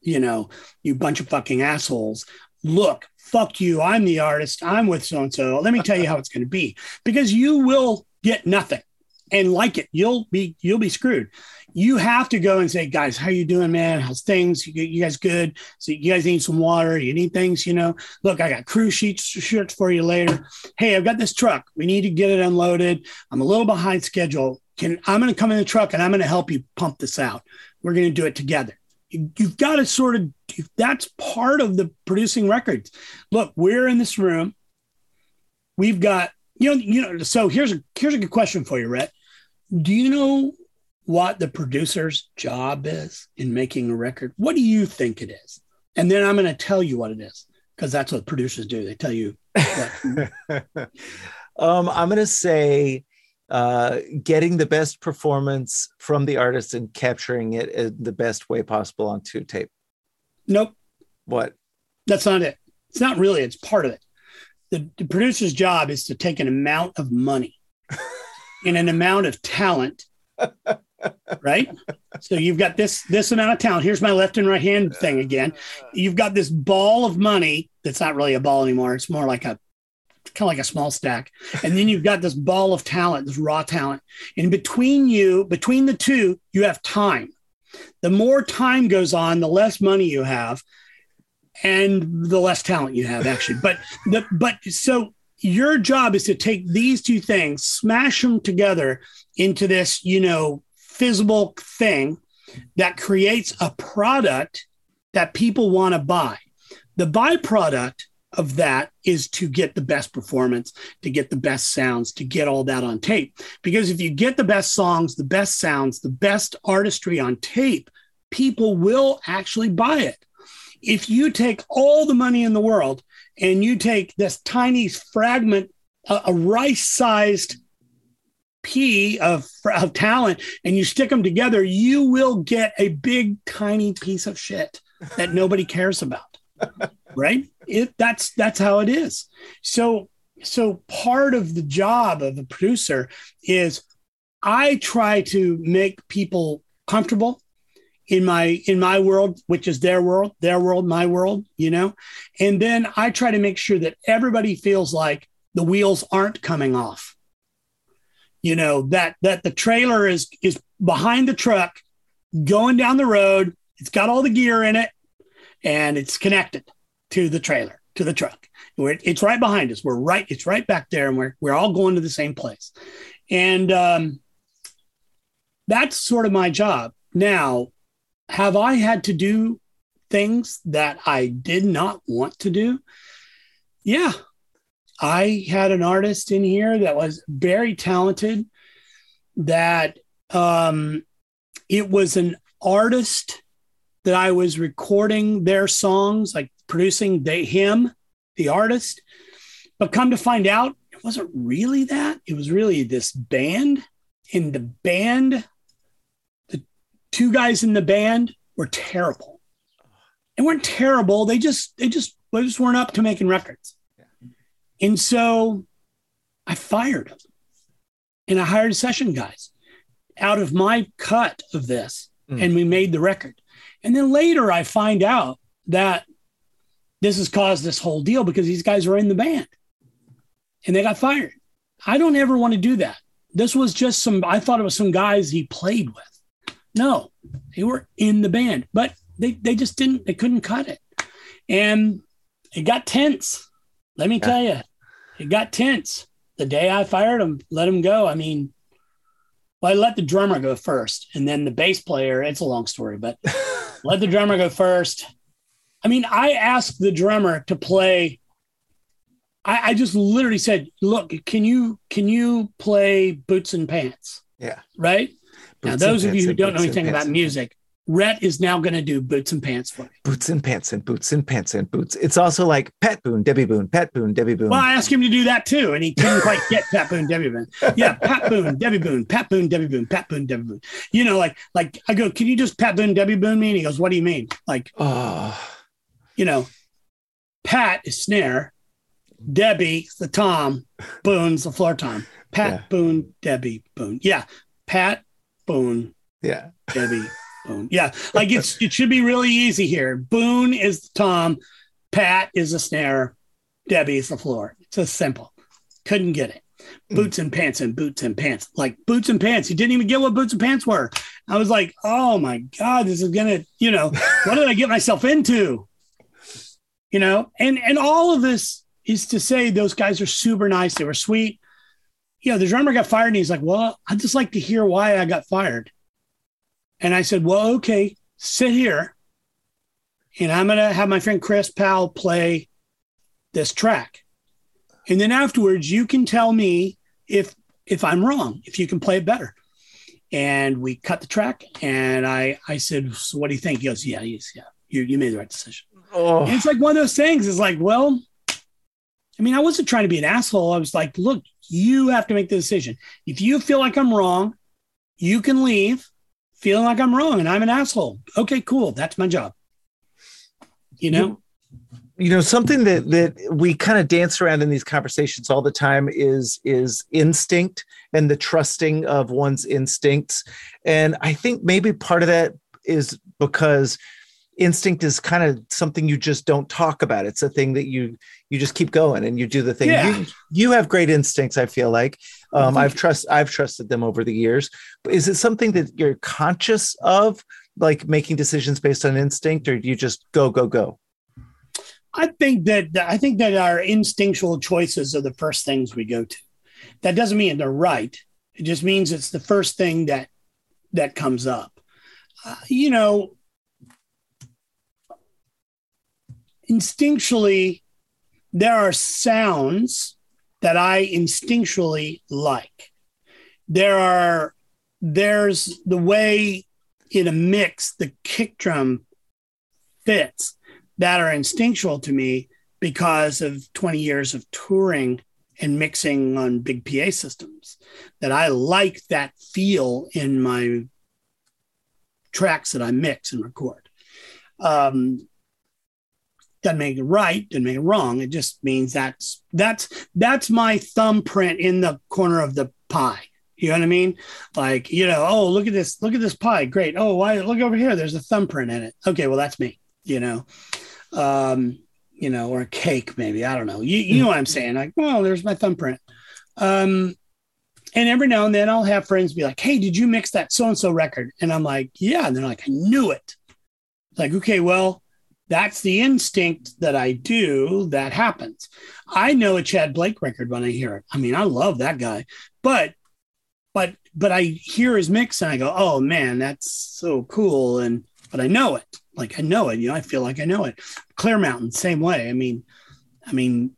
you know, you bunch of fucking assholes. Look, fuck you. I'm the artist. I'm with so-and-so. Let me tell you how it's going to be, because you will get nothing. And like it, you'll be, you'll be screwed. You have to go and say, guys, how you doing, man? How's things? You, you guys good? So you guys need some water. You need things, you know, look, I got crew sheets, shirts for you later. Hey, I've got this truck. We need to get it unloaded. I'm a little behind schedule. Can I'm going to come in the truck and I'm going to help you pump this out. We're going to do it together. You, you've got to sort of, that's part of the producing records. Look, we're in this room. We've got, you know, you know, so here's a, here's a good question for you, Rhett. Do you know what the producer's job is in making a record? What do you think it is? And then I'm going to tell you what it is, because that's what producers do. They tell you. um, I'm going to say uh, getting the best performance from the artist and capturing it in the best way possible on two tape. Nope. What? That's not it. It's not really. It's part of it. The, the producer's job is to take an amount of money in an amount of talent, right? So you've got this this amount of talent. Here's my left and right hand thing again. You've got this ball of money that's not really a ball anymore. It's more like a kind of like a small stack. And then you've got this ball of talent, this raw talent. And between you, between the two, you have time. The more time goes on, the less money you have and the less talent you have, actually. But the, but so your job is to take these two things, smash them together into this, you know, physical thing that creates a product that people want to buy. The byproduct of that is to get the best performance, to get the best sounds, to get all that on tape. Because if you get the best songs, the best sounds, the best artistry on tape, people will actually buy it. If you take all the money in the world and you take this tiny fragment, a, a rice-sized pea of, of talent, and you stick them together, you will get a big, tiny piece of shit that nobody cares about. Right? It that's that's how it is. So so part of the job of the producer is I try to make people comfortable in my in my world, which is their world, their world, my world, you know. And then I try to make sure that everybody feels like the wheels aren't coming off. You know, that that the trailer is is behind the truck going down the road. It's got all the gear in it. And it's connected to the trailer, to the truck. We're, it's right behind us. We're right. It's right back there, and we're we're all going to the same place. And um, that's sort of my job. Now, have I had to do things that I did not want to do? Yeah, I had an artist in here that was very talented. That um, it was an artist that I was recording their songs, like producing they, him, the artist. But come to find out, it wasn't really that. It was really this band. And the band, the two guys in the band were terrible. They weren't terrible. They just, they just, they just weren't up to making records. Yeah. And so I fired them. And I hired session guys out of my cut of this. Mm. And we made the record. And then later I find out that this has caused this whole deal because these guys were in the band and they got fired. I don't ever want to do that. This was just some, I thought it was some guys he played with. No, they were in the band, but they, they just didn't, they couldn't cut it. And it got tense. Let me tell you, it got tense. The day I fired him, let him go. I mean, well, I let the drummer go first and then the bass player, it's a long story, but... Let the drummer go first. I mean, I asked the drummer to play. I, I just literally said, look, can you can you play Boots and Pants? Yeah. Right? Now, those of you who don't know anything about music, Rhett is now going to do Boots and Pants for me. Boots and Pants and Boots and Pants and Boots. It's also like Pat Boone, Debbie Boone, Pat Boone, Debbie Boone. Well, I asked him to do that too, and he couldn't quite get Pat Boone, Debbie Boone. Yeah, Pat Boone, Debbie Boone, Pat Boone, Debbie Boone, Pat Boone, Debbie Boone. You know, like, like I go, can you just Pat Boone, Debbie Boone me? And he goes, what do you mean? Like, oh, you know, Pat is snare, Debbie's the tom, Boone's the floor tom. Pat yeah. Boone, Debbie Boone. Yeah, Pat Boone, yeah, Debbie. Boone. Yeah, like it's it should be really easy here. Boone is the tom, Pat is the snare, Debbie is the floor. It's just simple. Couldn't get it. Boots and pants and boots and pants. Like boots and pants. He didn't even get what boots and pants were. I was like, oh my God, this is gonna, you know, what did I get myself into? You know, and and all of this is to say those guys are super nice. They were sweet. You know, the drummer got fired and he's like, well, I'd just like to hear why I got fired. And I said, well, okay, sit here. And I'm going to have my friend Chris Powell play this track. And then afterwards, you can tell me if if I'm wrong, if you can play it better. And we cut the track. And I, I said, so what do you think? He goes, yeah, yes, yeah, you, you made the right decision. Oh. And it's like one of those things. It's like, well, I mean, I wasn't trying to be an asshole. I was like, look, you have to make the decision. If you feel like I'm wrong, you can leave. Feeling like I'm wrong and I'm an asshole. Okay, cool. That's my job. You know? you know, something that that we kind of dance around in these conversations all the time is is instinct and the trusting of one's instincts. And I think maybe part of that is because instinct is kind of something you just don't talk about. It's a thing that you you just keep going and you do the thing. Yeah. You, you have great instincts, I feel like. Um, I've trust I've trusted them over the years. But is it something that you're conscious of, like making decisions based on instinct, or do you just go, go, go? I think that I think that our instinctual choices are the first things we go to. That doesn't mean they're right. It just means it's the first thing that that comes up. Uh, you know, instinctually, there are sounds that I instinctually like. There are, there's the way in a mix the kick drum fits that are instinctual to me because of twenty years of touring and mixing on big P A systems, that I like that feel in my tracks that I mix and record. Um, Doesn't make it right, doesn't make it wrong. It just means that's that's that's my thumbprint in the corner of the pie. You know what I mean? Like, you know, oh, look at this, look at this pie. Great. Oh, why look over here. There's a thumbprint in it. Okay, well, that's me, you know. Um, you know, or a cake, maybe. I don't know. You you know what I'm saying? Like, well, there's my thumbprint. Um, and every now and then I'll have friends be like, hey, did you mix that so-and-so record? And I'm like, yeah. And they're like, I knew it. It's like, okay, well, that's the instinct that I do that happens. I know a Chad Blake record when I hear it. I mean, I love that guy, but, but, but I hear his mix and I go, oh man, that's so cool. And, but I know it, like, I know it, you know, I feel like I know it. Clear Mountain, same way. I mean, I mean,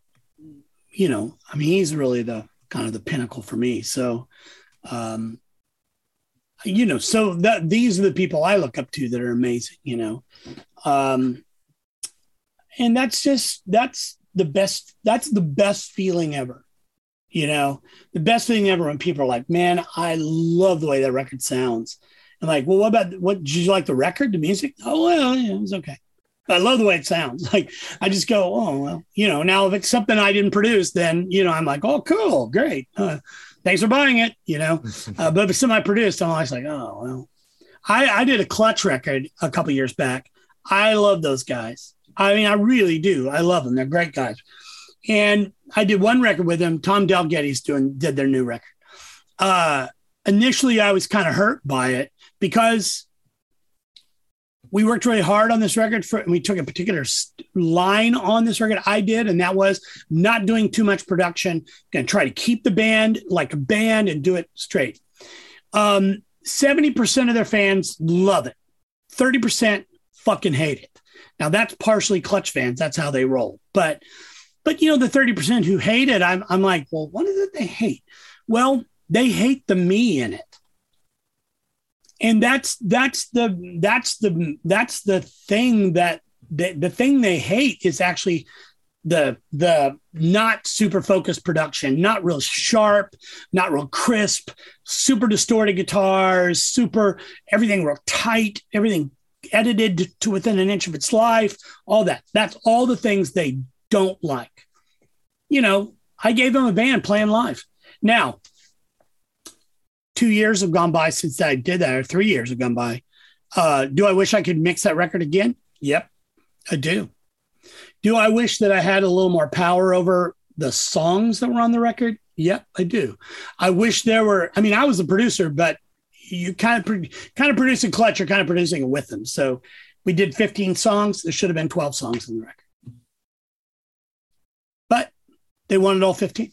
you know, I mean, he's really the kind of the pinnacle for me. So, um, you know, so that these are the people I look up to that are amazing, you know? Um, And that's just, that's the best, that's the best feeling ever, you know, the best thing ever when people are like, man, I love the way that record sounds. And like, well, what about, what, did you like the record, the music? Oh, well, yeah, it was okay. I love the way it sounds. Like, I just go, oh, well, you know, now if it's something I didn't produce, then, you know, I'm like, oh, cool, great. Uh, thanks for buying it, you know. Uh, but if it's something I produced, I'm always like, oh, well. I, I did a Clutch record a couple years back. I love those guys. I mean, I really do. I love them. They're great guys. And I did one record with them. Tom Delgetty's doing, did their new record. Uh, initially, I was kind of hurt by it because we worked really hard on this record for, and we took a particular st- line on this record I did. And that was not doing too much production. Going to try to keep the band like a band and do it straight. Um, seventy percent of their fans love it. thirty percent fucking hate it. Now that's partially Clutch fans. That's how they roll. But, but you know, the thirty percent who hate it, I'm, I'm like, well, what is it they hate? Well, they hate the me in it. And that's, that's the, that's the, that's the thing that the, the thing they hate is actually the, the not super focused production, not real sharp, not real crisp, super distorted guitars, super everything real tight, everything edited to within an inch of its life, all that. That's all the things they don't like. You know, I gave them a band playing live. Now, two years have gone by since I did that, or three years have gone by. Uh, do I wish I could mix that record again? Yep, I do. Do I wish that I had a little more power over the songs that were on the record? Yep, I do. I wish there were, I mean, I was a producer, but you kind of kind of producing Clutch, you're kind of producing it with them. So we did fifteen songs. There should have been twelve songs in the record. But they wanted all fifteen.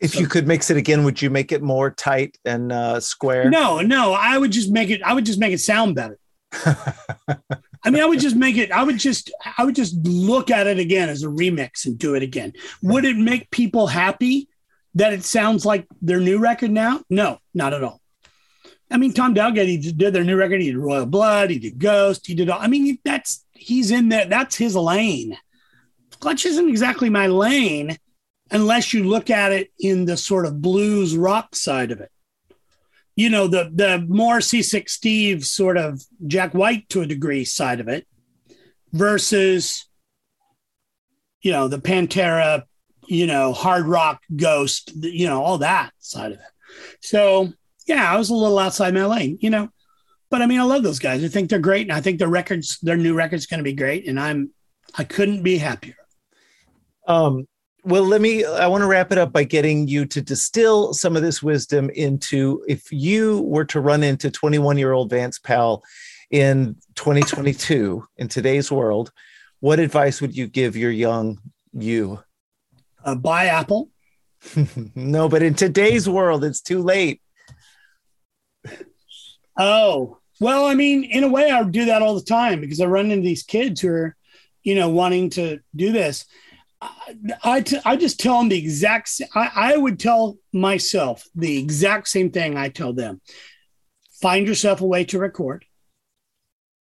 If so, you could mix it again, would you make it more tight and uh, square? No, no. I would just make it, I would just make it sound better. I mean, I would just make it, I would just, I would just look at it again as a remix and do it again. Would it make people happy that it sounds like their new record now? No, not at all. I mean, Tom Delgetty did their new record. He did Royal Blood. He did Ghost. He did all. I mean, that's he's in there. That's his lane. Clutch isn't exactly my lane unless you look at it in the sort of blues rock side of it. You know, the the more C six Steve sort of Jack White to a degree side of it versus you know, the Pantera, you know, hard rock, Ghost, you know, all that side of it. So, yeah, I was a little outside my lane, you know. But I mean, I love those guys. I think they're great. And I think their records, their new record's going to be great. And I'm, I couldn't be happier. Um, well, let me, I want to wrap it up by getting you to distill some of this wisdom into, if you were to run into twenty-one year old Vance Powell in twenty twenty-two, in today's world, what advice would you give your young you? Uh, buy Apple. No, but in today's world, it's too late. Oh, well, I mean, in a way, I do that all the time because I run into these kids who are, you know, wanting to do this. I, I, t- I just tell them the exact, I, I would tell myself the exact same thing I tell them. Find yourself a way to record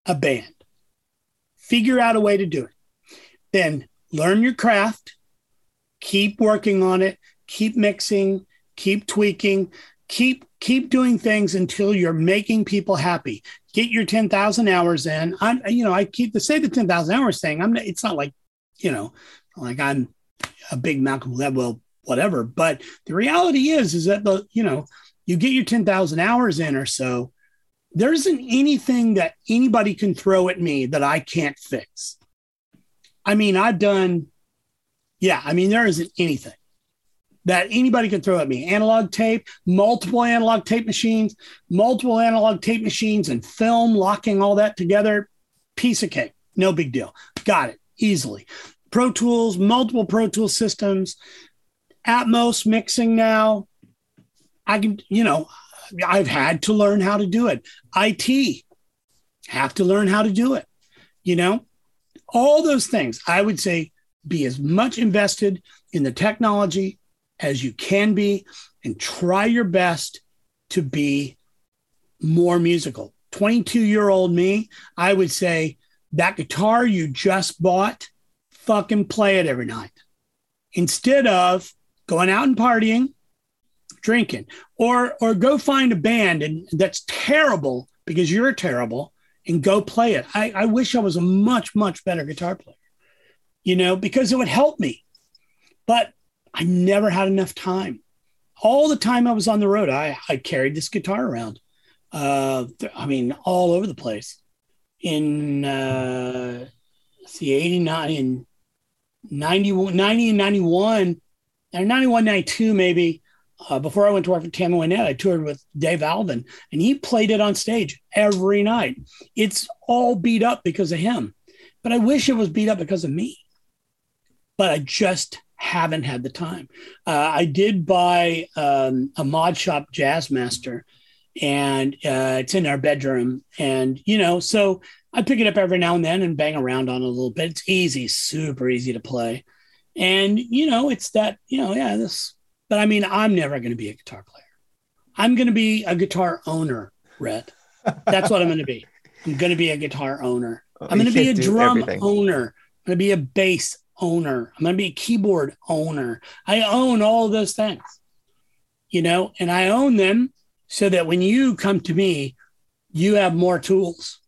a band. Figure out a way to do it. Then learn your craft. Keep working on it. Keep mixing. Keep tweaking. Keep keep doing things until you're making people happy. Get your ten thousand hours in. I'm, you know, I keep to say the ten thousand hours thing. I'm, it's not like, you know, like I'm a big Malcolm Gladwell, whatever. But the reality is, is that the, you know, you get your ten thousand hours in or so. There isn't anything that anybody can throw at me that I can't fix. I mean, I've done, yeah, I mean, there isn't anything that anybody could throw at me. Analog tape, multiple analog tape machines, multiple analog tape machines and film, locking all that together, piece of cake, no big deal. Got it, easily. Pro Tools, multiple Pro Tools systems, Atmos mixing now. I can, you know, I've had to learn how to do it. I T, have to learn how to do it. You know, all those things. I would say be as much invested in the technology as you can be, and try your best to be more musical. twenty-two year old me, I would say that guitar you just bought, fucking play it every night instead of going out and partying, drinking, or or go find a band and that's terrible because you're terrible and go play it. I, I wish I was a much, much better guitar player, you know, because it would help me. But I never had enough time. All the time I was on the road, I, I carried this guitar around. Uh, th- I mean, all over the place. In uh, let's see, eighty-nine, ninety, ninety and ninety-one, or ninety-one, ninety-two maybe, uh, before I went to work for Tammy Wynette, I toured with Dave Alvin, and he played it on stage every night. It's all beat up because of him. But I wish it was beat up because of me. But I just haven't had the time. Uh, I did buy um, a Mod Shop Jazzmaster, and uh, it's in our bedroom. And, you know, so I pick it up every now and then and bang around on it a little bit. It's easy, super easy to play. And, you know, it's that, you know, yeah, this, but I mean, I'm never going to be a guitar player. I'm going to be a guitar owner, Rhett. That's what I'm going to be. I'm going to be a guitar owner. Well, I'm going to be a drum everything. owner. I'm going to be a bass owner. I'm going to be a keyboard owner. I own all of those things, you know, and I own them so that when you come to me, you have more tools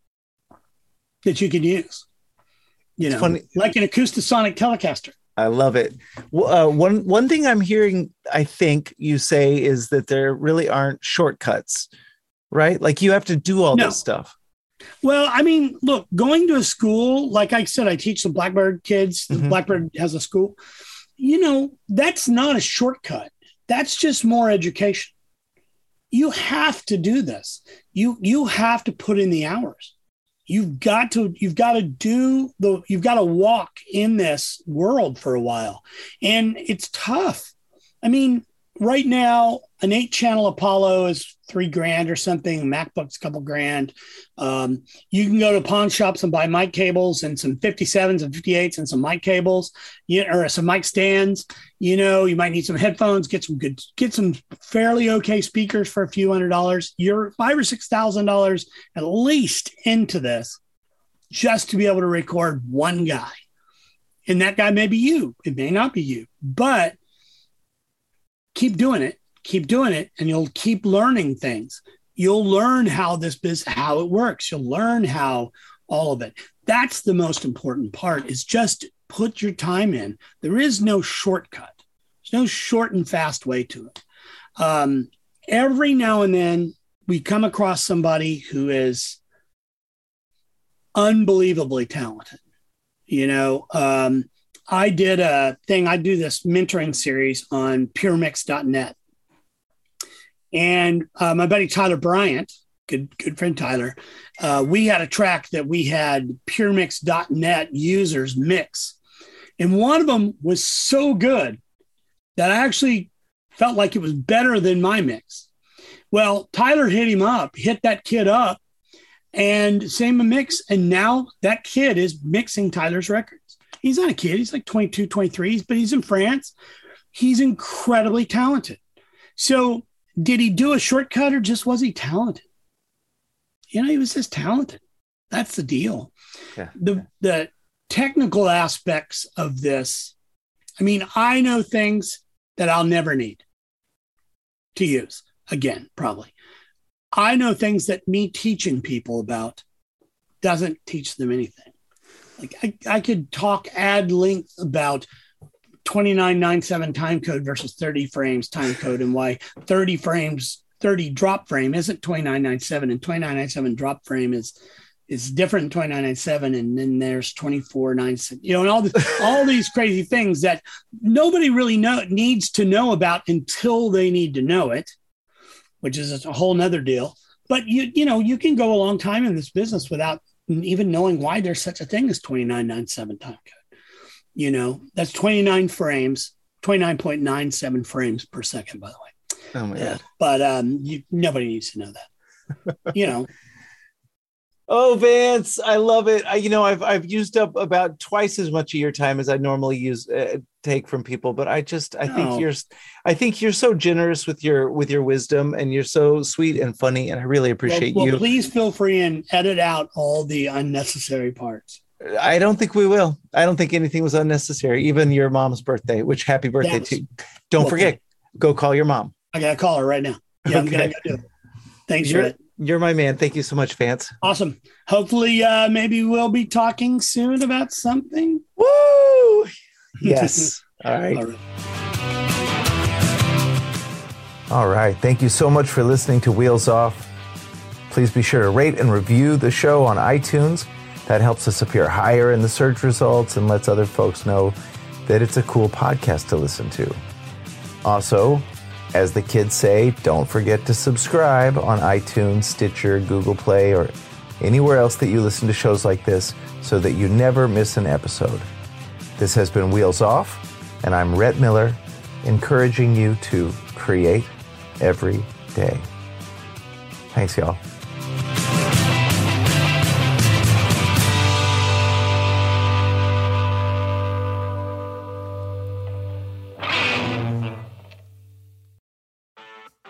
that you can use, you know, like an acoustasonic Telecaster. I love it. Uh, one, one thing I'm hearing, I think you say, is that there really aren't shortcuts, right? Like you have to do all no. this stuff. Well, I mean, look, going to a school, like I said, I teach the Blackbird kids. The mm-hmm. Blackbird has a school. You know, that's not a shortcut. That's just more education. You have to do this. You you have to put in the hours. You've got to you've got to do the you've got to walk in this world for a while. And it's tough. I mean, right now, an eight-channel Apollo is three grand or something. MacBook's a couple grand. Um, you can go to pawn shops and buy mic cables and some fifty-sevens and fifty-eights and some mic cables, you, or some mic stands. You know, you might need some headphones. Get some good, get some fairly okay speakers for a few hundred dollars. You're five or six thousand dollars at least into this, just to be able to record one guy, and that guy may be you. It may not be you, but keep doing it, keep doing it, and you'll keep learning things. You'll learn how this business, how it works. You'll learn how all of it. That's the most important part, is just put your time in. There is no shortcut. There's no short and fast way to it. Um, every now and then we come across somebody who is unbelievably talented. You know, um, I did a thing. I do this mentoring series on pure mix dot net. And uh, my buddy Tyler Bryant, good good friend Tyler, uh, we had a track that we had pure mix dot net users mix. And one of them was so good that I actually felt like it was better than my mix. Well, Tyler hit him up, hit that kid up, and same a mix. And now that kid is mixing Tyler's records. He's not a kid. He's like twenty-two, twenty-three, but he's in France. He's incredibly talented. So did he do a shortcut or just was he talented? You know, he was just talented. That's the deal. Yeah. The the technical aspects of this, I mean, I know things that I'll never need to use again, probably. I know things that me teaching people about doesn't teach them anything. Like I, I could talk ad length about twenty-nine ninety-seven time code versus thirty frames time code and why thirty frames, thirty drop frame isn't twenty-nine ninety-seven and twenty-nine ninety-seven drop frame is is different than twenty-nine ninety-seven, and then there's twenty-four ninety-seven, you know, and all this, all these crazy things that nobody really know needs to know about until they need to know it, which is a whole nother deal. But you you know, you can go a long time in this business without even knowing why there's such a thing as twenty-nine ninety-seven time code. You know, that's twenty-nine frames, twenty-nine point nine seven frames per second, by the way. Oh, my God. Uh, but um, you, nobody needs to know that, you know. Oh, Vance, I love it. I, you know, I've I've used up about twice as much of your time as I normally use uh, take from people. But I just I no. think you're I think you're so generous with your with your wisdom, and you're so sweet and funny. And I really appreciate well, well, you. Please feel free and edit out all the unnecessary parts. I don't think we will. I don't think anything was unnecessary. Even your mom's birthday, which happy birthday was, to you. Don't okay. forget, go call your mom. I got to call her right now. Yeah, okay. I'm gonna do it. Thanks you're, for it. You're my man. Thank you so much, Vance. Awesome. Hopefully, uh, maybe we'll be talking soon about something. Woo! Yes. All right. All right. All right. Thank you so much for listening to Wheels Off. Please be sure to rate and review the show on iTunes. That helps us appear higher in the search results and lets other folks know that it's a cool podcast to listen to. Also, as the kids say, don't forget to subscribe on iTunes, Stitcher, Google Play, or anywhere else that you listen to shows like this so that you never miss an episode. This has been Wheels Off, and I'm Rhett Miller, encouraging you to create every day. Thanks, y'all.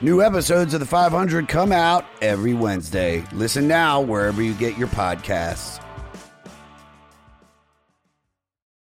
New episodes of The five hundred come out every Wednesday. Listen now wherever you get your podcasts.